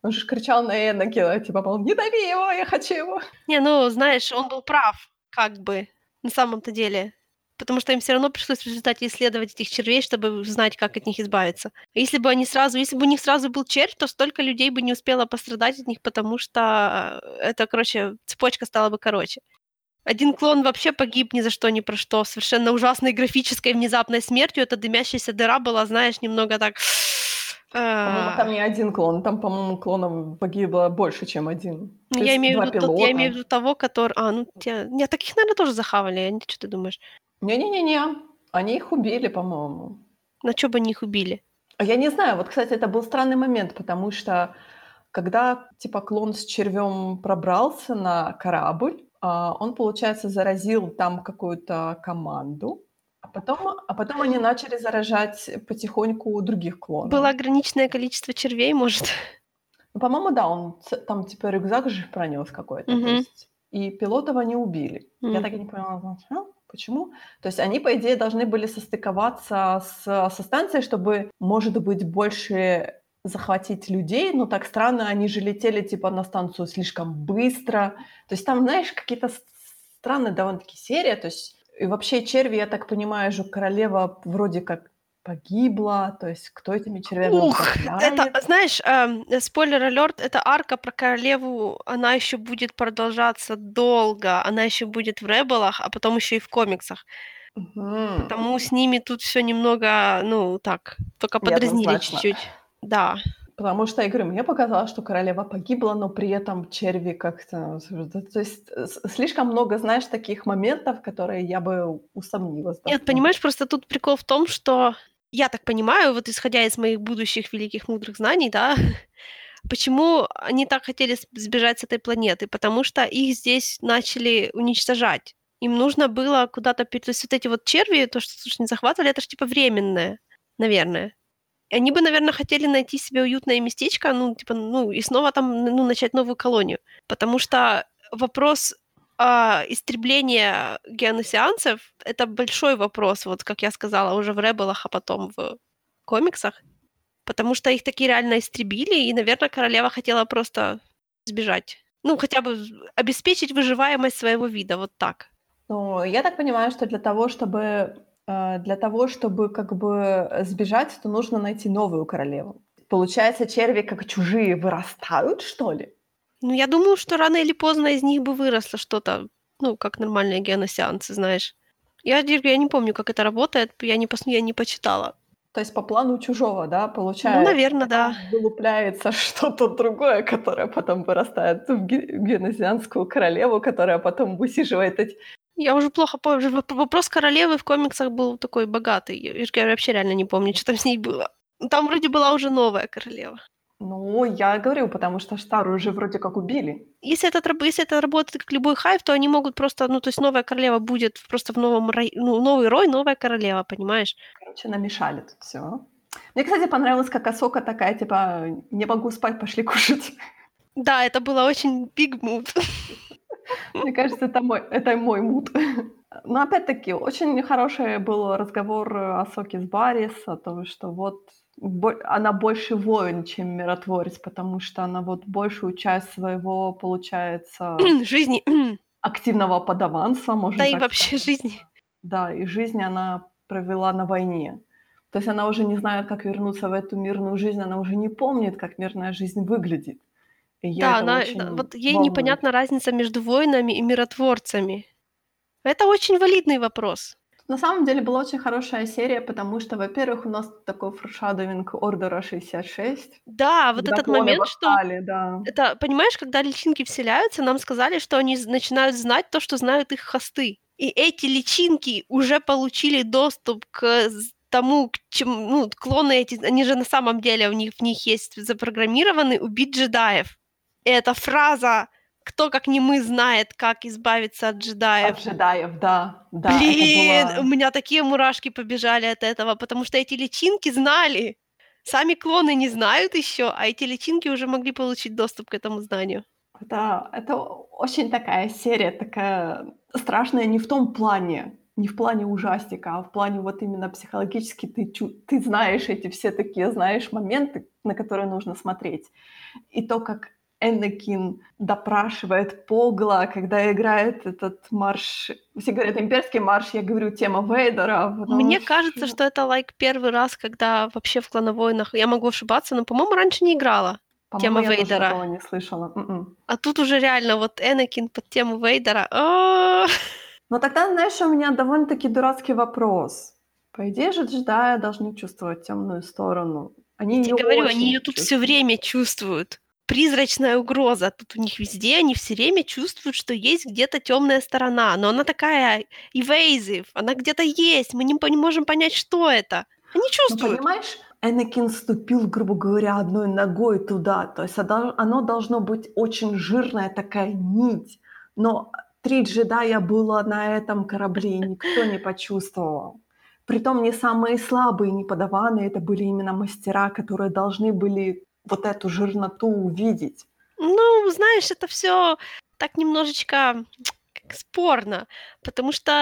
Он же кричал на Энакина, типа, мол, не дави его, я хочу его. Не, ну, знаешь, он был прав, как бы, на самом-то деле. Потому что им все равно пришлось в результате исследовать этих червей, чтобы знать, как от них избавиться. Если бы они сразу, если бы у них сразу был червь, то столько людей бы не успело пострадать от них, потому что это, короче, цепочка стала бы короче. Один клон вообще погиб ни за что, ни про что. Совершенно ужасной графической внезапной смертью. Эта дымящаяся дыра была, знаешь, немного так... По-моему, там не один клон. Там, по-моему, клонов погибло больше, чем один. Я имею, виду, тот, я имею в виду того, который... А, ну, те... Не, таких, наверное, тоже захавали. Что ты думаешь? Не-не-не-не. Они их убили, по-моему. На что бы они их убили? Я не знаю. Вот, кстати, это был странный момент, потому что когда, типа, клон с червем пробрался на корабль, он, получается, заразил там какую-то команду, а потом, а потом они начали заражать потихоньку других клонов. Было ограниченное количество червей, может? Ну, по-моему, да, он там, типа, рюкзак же пронёс какой-то, mm-hmm. то есть, и пилотова не убили. Mm-hmm. Я так и не поняла, почему. То есть они, по идее, должны были состыковаться с, со станцией, чтобы, может быть, больше захватить людей, но так странно, они же летели, типа, на станцию слишком быстро. То есть там, знаешь, какие-то странные довольно-таки серии. То есть и вообще черви, я так понимаю, же королева вроде как погибла. То есть кто этими червями управляет? Это, знаешь, э, спойлер-алерт, эта арка про королеву, она еще будет продолжаться долго. Она еще будет в Ребелах, а потом еще и в комиксах. Угу. Потому с ними тут все немного, ну, так, только подразнили чуть-чуть. Да. Потому что, я говорю, мне показалось, что королева погибла, но при этом черви как-то... То есть слишком много, знаешь, таких моментов, которые я бы усомнилась. Нет, понимаешь, просто тут прикол в том, что, я так понимаю, вот исходя из моих будущих великих мудрых знаний, да, почему они так хотели сбежать с этой планеты? Потому что их здесь начали уничтожать. Им нужно было куда-то... То есть вот эти вот черви, то, что слушай, не захватывали, это же типа временное, наверное. Они бы, наверное, хотели найти себе уютное местечко, ну, типа, ну, и снова там, ну, начать новую колонию. Потому что вопрос э, истребления геоносианцев — это большой вопрос, вот, как я сказала, уже в Ребелах, а потом в комиксах. Потому что их такие реально истребили, и, наверное, королева хотела просто сбежать. Ну, хотя бы обеспечить выживаемость своего вида, вот так. Ну, я так понимаю, что для того, чтобы... Для того, чтобы как бы сбежать, то нужно найти новую королеву. Получается, черви как чужие вырастают, что ли? Ну, я думаю, что рано или поздно из них бы выросло что-то, ну, как нормальные геоносианцы, знаешь. Я, я не помню, как это работает, я не, пос... я не почитала. То есть по плану чужого, да, получается? Ну, наверное, да. Вылупляется что-то другое, которое потом вырастает в геоносианскую королеву, которая потом высиживает эти... Я уже плохо помню. Вопрос королевы в комиксах был такой богатый. Я вообще реально не помню, что там с ней было. Там вроде была уже новая королева. Ну, я говорю, потому что старую уже вроде как убили. Если это, если это работает как любой хайв, то они могут просто... Ну, то есть новая королева будет просто в новом... Ну, новый рой, новая королева, понимаешь? Короче, намешали тут всё. Мне, кстати, понравилось, как Асока такая, типа, не могу спать, пошли кушать. Да, это было очень big mood. Мне кажется, это мой, это мой мут. Но опять-таки, очень хороший был разговор Асоки с Баррис о том, что вот бо- она больше воин, чем миротворец, потому что она вот большую часть своего, получается... жизни. Активного подаванства, можно да так сказать. Да и вообще жизни. Да, и жизнь она провела на войне. То есть она уже не знает, как вернуться в эту мирную жизнь, она уже не помнит, как мирная жизнь выглядит. Да, она, вот ей волнует. Непонятна разница между воинами и миротворцами. Это очень валидный вопрос. На самом деле была очень хорошая серия, потому что, во-первых, у нас такой форшадовинг Ордера шестьдесят шесть. Да, вот этот момент, восстали, что... Да. Это, понимаешь, когда личинки вселяются, нам сказали, что они начинают знать то, что знают их хосты. И эти личинки уже получили доступ к... тому, к чему, ну, клоны эти, они же на самом деле, у них, в них есть запрограммированы убить джедаев. И эта фраза «Кто, как не мы, знает, как избавиться от джедаев». От джедаев, да. да Блин, это было... у меня такие мурашки побежали от этого, потому что эти личинки знали. Сами клоны не знают еще, а эти личинки уже могли получить доступ к этому знанию. Это, это очень такая серия, такая страшная не в том плане, не в плане ужастика, а в плане вот именно психологически ты, ты знаешь эти все такие, знаешь, моменты, на которые нужно смотреть. И то, как Энакин допрашивает Погла, когда играет этот марш. Все говорят, имперский марш, я говорю, тема Вейдера. Мне что... кажется, что это like, первый раз, когда вообще в «Клоновых войнах», я могу ошибаться, но, по-моему, раньше не играла по-моему, тема я Вейдера. Я тоже не слышала. Mm-mm. А тут уже реально вот Энакин под тему Вейдера. Но тогда, знаешь, у меня довольно-таки дурацкий вопрос. По идее же джедаи должны чувствовать темную сторону. Они я тебе говорю, они ее тут все время чувствуют. Призрачная угроза. Тут у них везде, они все время чувствуют, что есть где-то темная сторона. Но она такая evasive, она где-то есть, мы не, не можем понять, что это. Они чувствуют. Ну, понимаешь, Энакин ступил, грубо говоря, одной ногой туда. То есть оно должно быть очень жирная такая нить. Но три джедая было на этом корабле, и никто не почувствовал. Притом не самые слабые, не подаванные, это были именно мастера, которые должны были вот эту жирноту увидеть. Ну, знаешь, это всё так немножечко спорно, потому что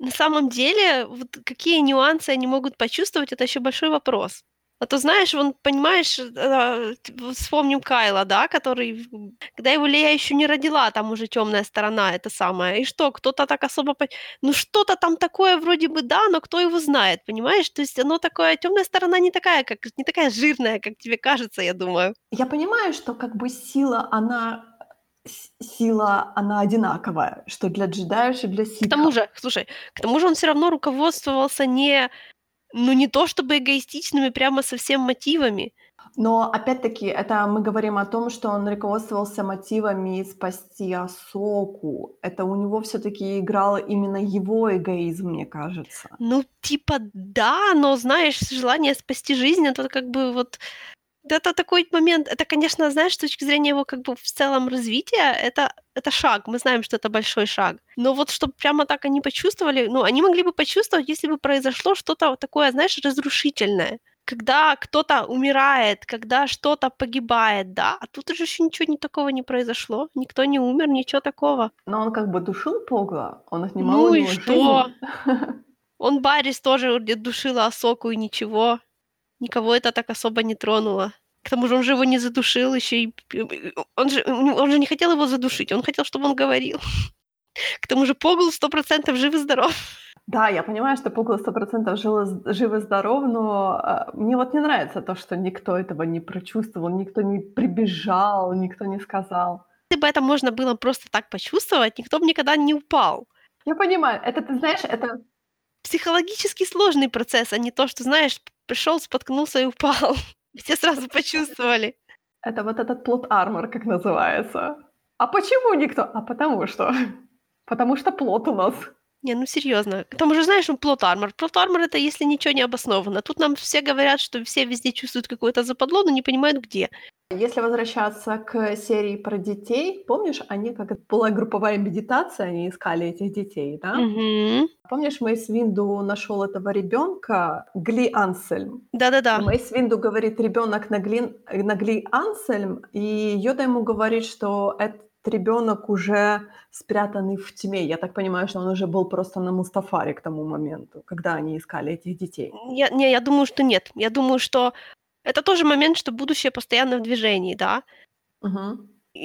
на самом деле вот какие нюансы они могут почувствовать, это ещё большой вопрос. А то, знаешь, вон, понимаешь, вспомним Кайла, да, который, когда его Лея ещё не родила, там уже тёмная сторона, это самое. И что, кто-то так особо... Ну, что-то там такое вроде бы, да, но кто его знает, понимаешь? То есть оно такое... Тёмная сторона не такая, как, не такая жирная, как тебе кажется, я думаю. Я понимаю, что как бы сила, она... сила, она одинаковая, что для джедаев, что для сикхов. К тому же, слушай, к тому же он всё равно руководствовался не... Ну, не то чтобы эгоистичными, прямо совсем мотивами. Но, опять-таки, это мы говорим о том, что он руководствовался мотивами спасти Асоку. Это у него всё-таки играл именно его эгоизм, мне кажется. Ну, типа, да, но, знаешь, желание спасти жизнь, это как бы вот... Это такой момент... Это, конечно, знаешь, с точки зрения его как бы в целом развития, это, это шаг. Мы знаем, что это большой шаг. Но вот чтобы прямо так они почувствовали... Ну, они могли бы почувствовать, если бы произошло что-то такое, знаешь, разрушительное. Когда кто-то умирает, когда что-то погибает, да? А тут уже ещё ничего такого не произошло. Никто не умер, ничего такого. Но он как бы душил Погла. Он отнимал ну у него жизнь. Ну и что? Он Баррис тоже душила Асоку и ничего... Никого это так особо не тронуло. К тому же он же его не задушил ещё. И... Он, же... он же не хотел его задушить, он хотел, чтобы он говорил. К тому же Погл сто процентов жив и здоров. Да, я понимаю, что Погл сто процентов жил... жив и здоров, но мне вот не нравится то, что никто этого не прочувствовал, никто не прибежал, никто не сказал. Если бы это можно было просто так почувствовать, никто бы никогда не упал. Я понимаю, это, ты знаешь, это... Психологически сложный процесс, а не то, что, знаешь... Пришёл, споткнулся и упал. Все сразу почувствовали. Это вот этот плот-армор, как называется. А почему никто? А потому что. Потому что плот у нас. Не, ну серьёзно. К тому же, знаешь, плот-армор. Плот-армор — это если ничего не обосновано. Тут нам все говорят, что все везде чувствуют какое-то западло, но не понимают, где. Если возвращаться к серии про детей, помнишь, они, как была групповая медитация, они искали этих детей, да? Mm-hmm. Помнишь, Мейс Винду нашёл этого ребёнка, Гли Ансельм? Да-да-да. Мейс Винду говорит, ребёнок на Гли, на Гли Ансельм, и Йода ему говорит, что этот ребёнок уже спрятанный в тьме. Я так понимаю, что он уже был просто на Мустафаре к тому моменту, когда они искали этих детей. Я, не, я думаю, что нет. Я думаю, что... Это тоже момент, что будущее постоянно в движении, да? Uh-huh.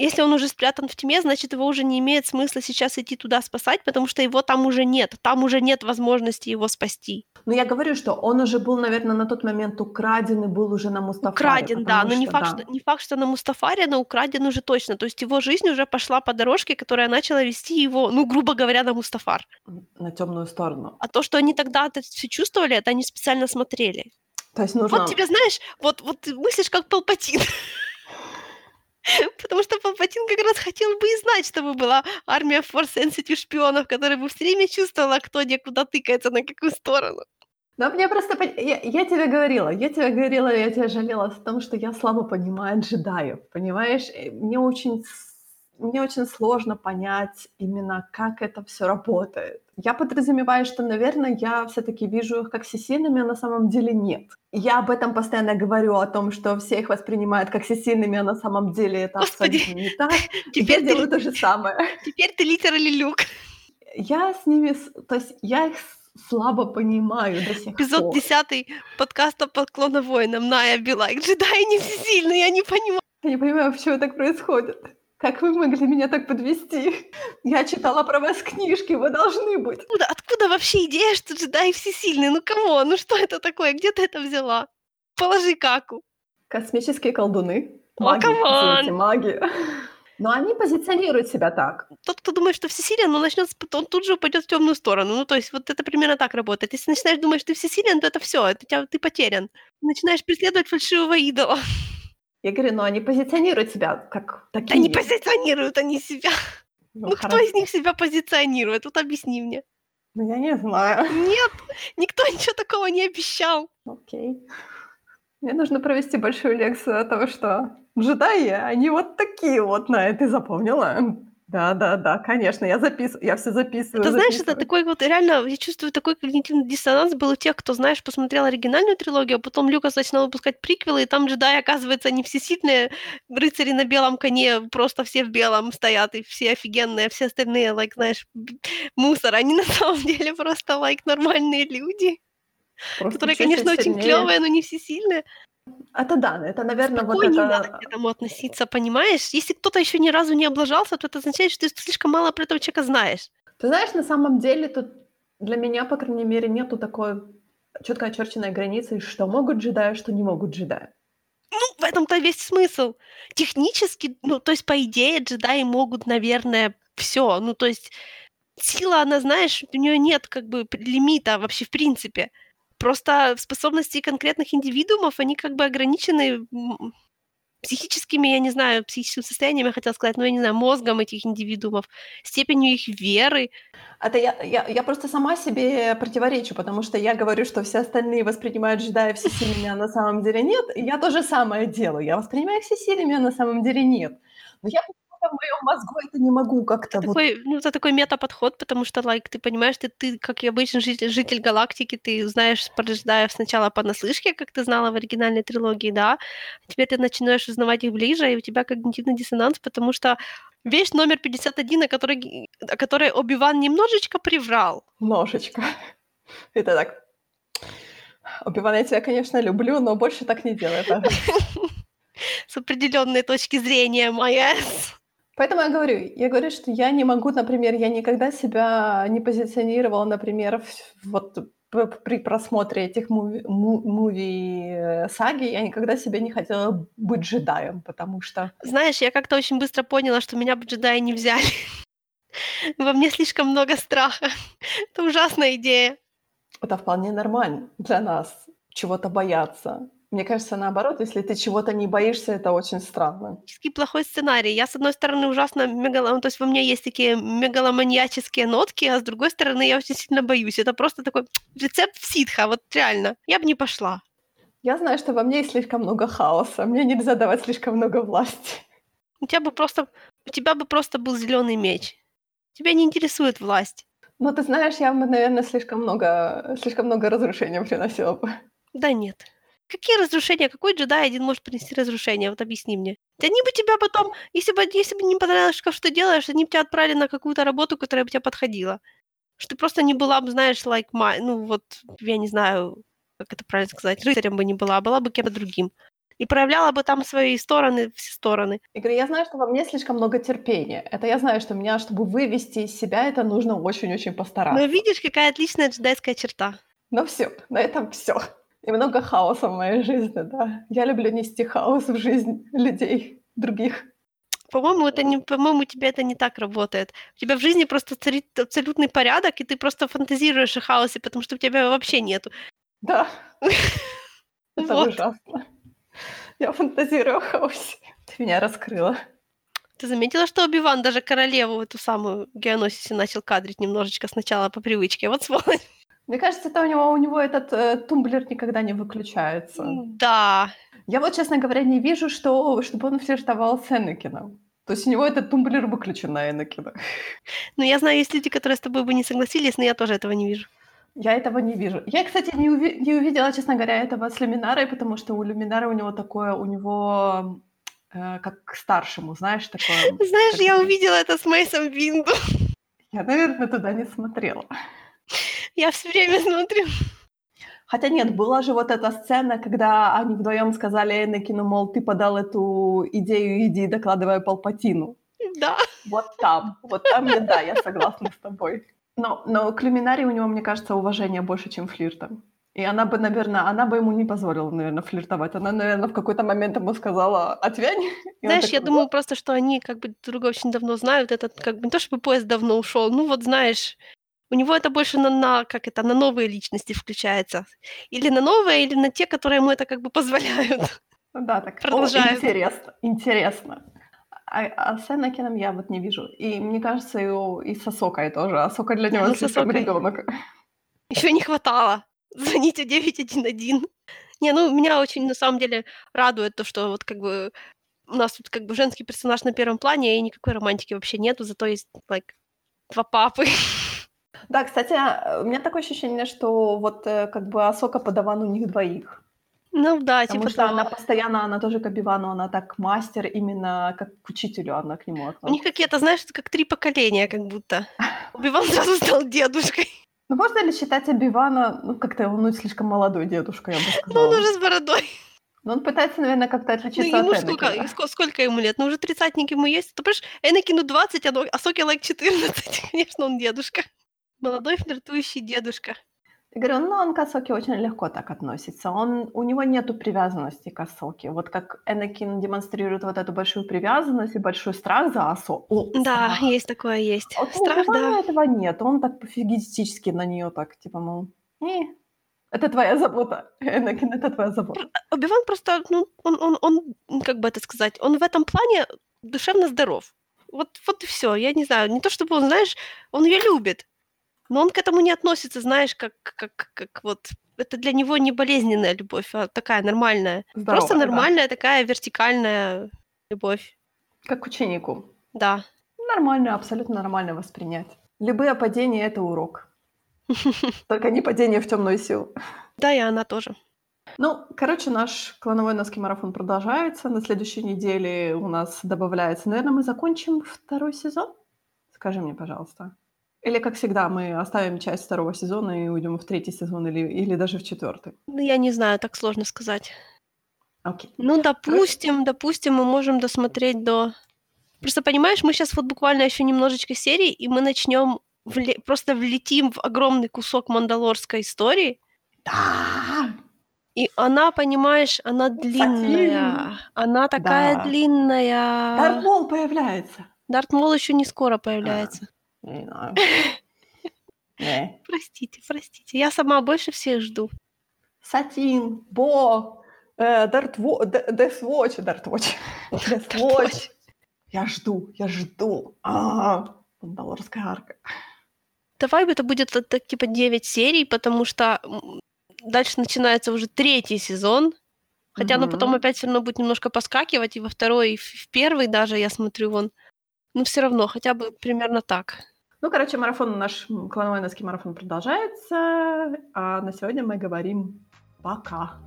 Если он уже спрятан в тьме, значит, его уже не имеет смысла сейчас идти туда спасать, потому что его там уже нет, там уже нет возможности его спасти. Но я говорю, что он уже был, наверное, на тот момент украден и был уже на Мустафаре. Украден, да, что, но не факт, да. Что, не факт, что на Мустафаре, но украден уже точно. То есть его жизнь уже пошла по дорожке, которая начала вести его, ну, грубо говоря, на Мустафар. На тёмную сторону. А то, что они тогда это всё чувствовали, это они специально смотрели. То есть нужно... Вот тебе, знаешь, вот, вот ты мыслишь как Палпатин. Потому что Палпатин как раз хотел бы и знать, чтобы была армия force-sensitive шпионов, которая бы всё время чувствовала, кто где, куда тыкается, на какую сторону. Да, мне просто... Я, я тебе говорила, я тебе говорила, я тебя жалела в том, что я слабо понимаю джедаев, понимаешь? Мне очень... мне очень сложно понять именно, как это всё работает. Я подразумеваю, что, наверное, я всё-таки вижу их как сисинами, а на самом деле нет. Я об этом постоянно говорю, о том, что все их воспринимают как сисинами, а на самом деле это Господи, абсолютно не так. Теперь я делаю то же самое. Теперь ты литерали люк. Я с ними... То есть я их слабо понимаю до сих пор. Эпизод десятый подкаста по «Клоновым войнам». На, я била. Джедаи не всесильные, я не понимаю. Я не понимаю, почему так происходит. Как вы могли меня так подвести? Я читала про вас книжки, вы должны быть. Откуда, откуда вообще идея, что джедаи всесильные? Ну кому? Ну что это такое? Где ты это взяла? Положи каку. Космические колдуны. Маги, извините, маги. Но они позиционируют себя так. Тот, кто думает, что всесилен, он, начнёт, он тут же упадёт в тёмную сторону. Ну, то есть вот это примерно так работает. Если начинаешь думать, что ты всесилен, то это всё, это тебя, ты потерян. Начинаешь преследовать фальшивого идола. Я говорю, ну они позиционируют себя как такие. Они позиционируют они себя. Ну, ну кто из них себя позиционирует? Вот объясни мне. Ну, я не знаю. Нет, никто ничего такого не обещал. Окей. Мне нужно провести большую лекцию о том, что джедаи, они вот такие вот, на это и запомнила. Да-да-да, конечно, я записываю, я всё записываю. Ты знаешь, записываю. Это такой вот, реально, я чувствую, такой когнитивный диссонанс был у тех, кто, знаешь, посмотрел оригинальную трилогию, а потом Люкас начинал выпускать приквелы, и там джедаи, оказывается, не всесильные, рыцари на белом коне, просто все в белом стоят, и все офигенные, все остальные, like, знаешь, мусор, они на самом деле просто, like, нормальные люди, просто которые, конечно, очень клёвые, но не всесильные. Это да, это, наверное, спокойнее вот это... Спокойнее надо к этому относиться, понимаешь? Если кто-то ещё ни разу не облажался, то это означает, что ты слишком мало про этого человека знаешь. Ты знаешь, на самом деле тут для меня, по крайней мере, нету такой чётко очерченной границы, что могут джедаи, что не могут джедаи. Ну, в этом-то весь смысл. Технически, ну, то есть, по идее, джедаи могут, наверное, всё. Ну, то есть, сила, она, знаешь, у неё нет, как бы, лимита вообще в принципе. Просто способности конкретных индивидуумов, они как бы ограничены психическими, я не знаю, психическим состоянием, я хотела сказать, но я не знаю, мозгом этих индивидуумов, степенью их веры. Это я, я, я просто сама себе противоречу, потому что я говорю, что все остальные воспринимают джедаев всесильными, а на самом деле нет. И я то же самое делаю. Я воспринимаю их всесильными, а на самом деле нет. Но я в моём мозгу это не могу как-то... Это вот... такой, ну, это такой мета-подход, потому что, like, ты понимаешь, ты, ты как и обычный житель, житель галактики, ты знаешь про джедаев сначала понаслышке, как ты знала в оригинальной трилогии, да, а теперь ты начинаешь узнавать их ближе, и у тебя когнитивный диссонанс, потому что вещь номер пятьдесят один, о которой, о которой Оби-Ван немножечко приврал. Немножечко. Это так. Оби-Ван, я тебя, конечно, люблю, но больше так не делай. С определённой точки зрения, моя... Поэтому я говорю, я говорю, что я не могу, например, я никогда себя не позиционировала, например, в, вот при просмотре этих муви-саги, я никогда себе не хотела быть джедаем, потому что... Знаешь, я как-то очень быстро поняла, что меня бы джедаи не взяли. Во мне слишком много страха. Это ужасная идея. Это вполне нормально для нас, чего-то бояться. Мне кажется, наоборот, если ты чего-то не боишься, это очень странно. Плохой сценарий. Я, с одной стороны, ужасно мегаломаньячная, то есть во мне есть такие мегаломаньяческие нотки, а с другой стороны, я очень сильно боюсь. Это просто такой рецепт ситха, вот реально. Я бы не пошла. Я знаю, что во мне есть слишком много хаоса, мне нельзя давать слишком много власти. У тебя бы просто, у тебя бы просто был зелёный меч. Тебя не интересует власть. Ну, ты знаешь, я бы, наверное, слишком много, слишком много разрушения приносила бы. Да нет. Какие разрушения? Какой джедай один может принести разрушения? Вот объясни мне. Да они бы тебя потом, если бы, если бы не понравилось, как что делаешь, они бы тебя отправили на какую-то работу, которая бы тебе подходила. Что ты просто не была бы, знаешь, like my, ну вот, я не знаю, как это правильно сказать, рыцарем бы не была, а была бы кем-то другим. И проявляла бы там свои стороны, все стороны. Я говорю, я знаю, что во мне слишком много терпения. Это я знаю, что меня, чтобы вывести из себя, это нужно очень-очень постараться. Ну видишь, какая отличная джедайская черта. Ну всё, на этом всё. И много хаоса в моей жизни, да. Я люблю нести хаос в жизнь людей, других. По-моему, это не, по-моему, у тебя это не так работает. У тебя в жизни просто царит абсолютный порядок, и ты просто фантазируешь о хаосе, потому что у тебя вообще нету. Да. Это ужасно. Я фантазирую о хаосе. Ты меня раскрыла. Ты заметила, что Оби-Ван даже королеву эту самую Геоносисе начал кадрить немножечко сначала по привычке? Вот сволочь. Мне кажется, это у него у него этот э, тумблер никогда не выключается. Да. Я вот, честно говоря, не вижу, что, чтобы он флиртовал с Энакином. То есть у него этот тумблер выключен на Энакина. Ну, я знаю, есть люди, которые с тобой бы не согласились, но я тоже этого не вижу. Я этого не вижу. Я, кстати, не, уви- не увидела, честно говоря, этого с Люминарой, потому что у Люминары у него такое, у него э, как к старшему, знаешь, такое... Знаешь, такое... я увидела это с Мейсом Винду. Я, наверное, туда не смотрела. Я все время смотрю. Хотя нет, была же вот эта сцена, когда они вдвоем сказали Энакину, мол, ты подал эту идею, иди, докладывай Палпатину. Да. Вот там, вот там, я, да, я согласна с тобой. Но, но к Люминаре у него, мне кажется, уважение больше, чем флиртом. И она бы, наверное, она бы ему не позволила, наверное, флиртовать. Она, наверное, в какой-то момент ему сказала «отвянь». Знаешь, такой, я думаю да. просто, что они как бы друга очень давно знают. Этот как бы не то, чтобы поезд давно ушел, ну вот знаешь... У него это больше на, на, как это, на новые личности включается. Или на новые, или на те, которые ему это как бы позволяют. Да, так продолжают. О, интересно, интересно. А, а с Энакином я вот не вижу. И мне кажется, и, и с Асокой тоже. Асока для него ну, слишком ребенок. Еще не хватало. Звоните девять один один. Не, ну меня очень на самом деле радует то, что вот как бы у нас тут как бы женский персонаж на первом плане, и никакой романтики вообще нету, зато есть like, два папы. Да, кстати, у меня такое ощущение, что вот как бы Асока подаван у них двоих. Ну да, потому типа Потому что да. она постоянно, она тоже к Оби-Вану, она так мастер, именно как к учителю она к нему относится. У них какие-то, знаешь, как три поколения как будто. Оби-Ван сразу стал дедушкой. Ну можно ли считать Оби-Вана, ну как-то он ну, слишком молодой дедушка, я бы сказала. Ну он уже с бородой. Ну он пытается, наверное, как-то отличиться ну, ему от Энакина. Сколько, сколько, сколько ему лет? Ну уже тридцатник ему есть. Ты понимаешь, Энакину двадцать, а Асоке лайк четырнадцать. Конечно, он дедушка. Молодой флиртующий дедушка. Я говорю, ну он к Асоке очень легко так относится. Он, у него нету привязанности к Асоке. Вот как Энакин демонстрирует вот эту большую привязанность и большой страх за Асоку. Да, страх. Есть такое, есть. Вот страх, у да. этого нет. Он так пофигистически на нее так, типа, мол, не, это твоя забота, Энакин, это твоя забота. Оби-Ван просто, ну, он, он, он, как бы это сказать, он в этом плане душевно здоров. Вот, вот и все. Я не знаю, не то чтобы он, знаешь, он ее любит. Но он к этому не относится, знаешь, как, как, как вот... Это для него не болезненная любовь, а такая нормальная. Здорово, просто нормальная да. такая вертикальная любовь. Как к ученику. Да. Нормально, абсолютно нормально воспринять. Любые падения — это урок. Только не падение в темную силу. Да, и она тоже. Ну, короче, наш клановой носки марафон продолжается. На следующей неделе у нас добавляется... Наверное, мы закончим второй сезон? Скажи мне, пожалуйста. Или, как всегда, мы оставим часть второго сезона и уйдем в третий сезон или, или даже в четвертый? Ну, я не знаю, так сложно сказать. Окей. Ну, допустим, Хорошо. допустим, мы можем досмотреть до... Просто, понимаешь, мы сейчас вот буквально еще немножечко серии, и мы начнем вле... просто влетим в огромный кусок мандалорской истории. Да! И она, понимаешь, она длинная. Кстати. Она такая да. длинная. Дарт Мол появляется. Дарт Мол еще не скоро появляется. А. Не знаю. Не. Простите, простите. Я сама больше всех жду. Сатин, Бо, Дартвоч, Дартвоч. Дартвоч. Я жду, я жду. Мандалорская арка. Давай это будет типа девять серий, потому что дальше начинается уже третий сезон. Хотя оно потом опять все равно будет немножко поскакивать. И во второй, и в первый даже, я смотрю, вон. Ну, все равно, хотя бы примерно так. Ну, короче, марафон, наш клановой носки марафон продолжается. А на сегодня мы говорим пока.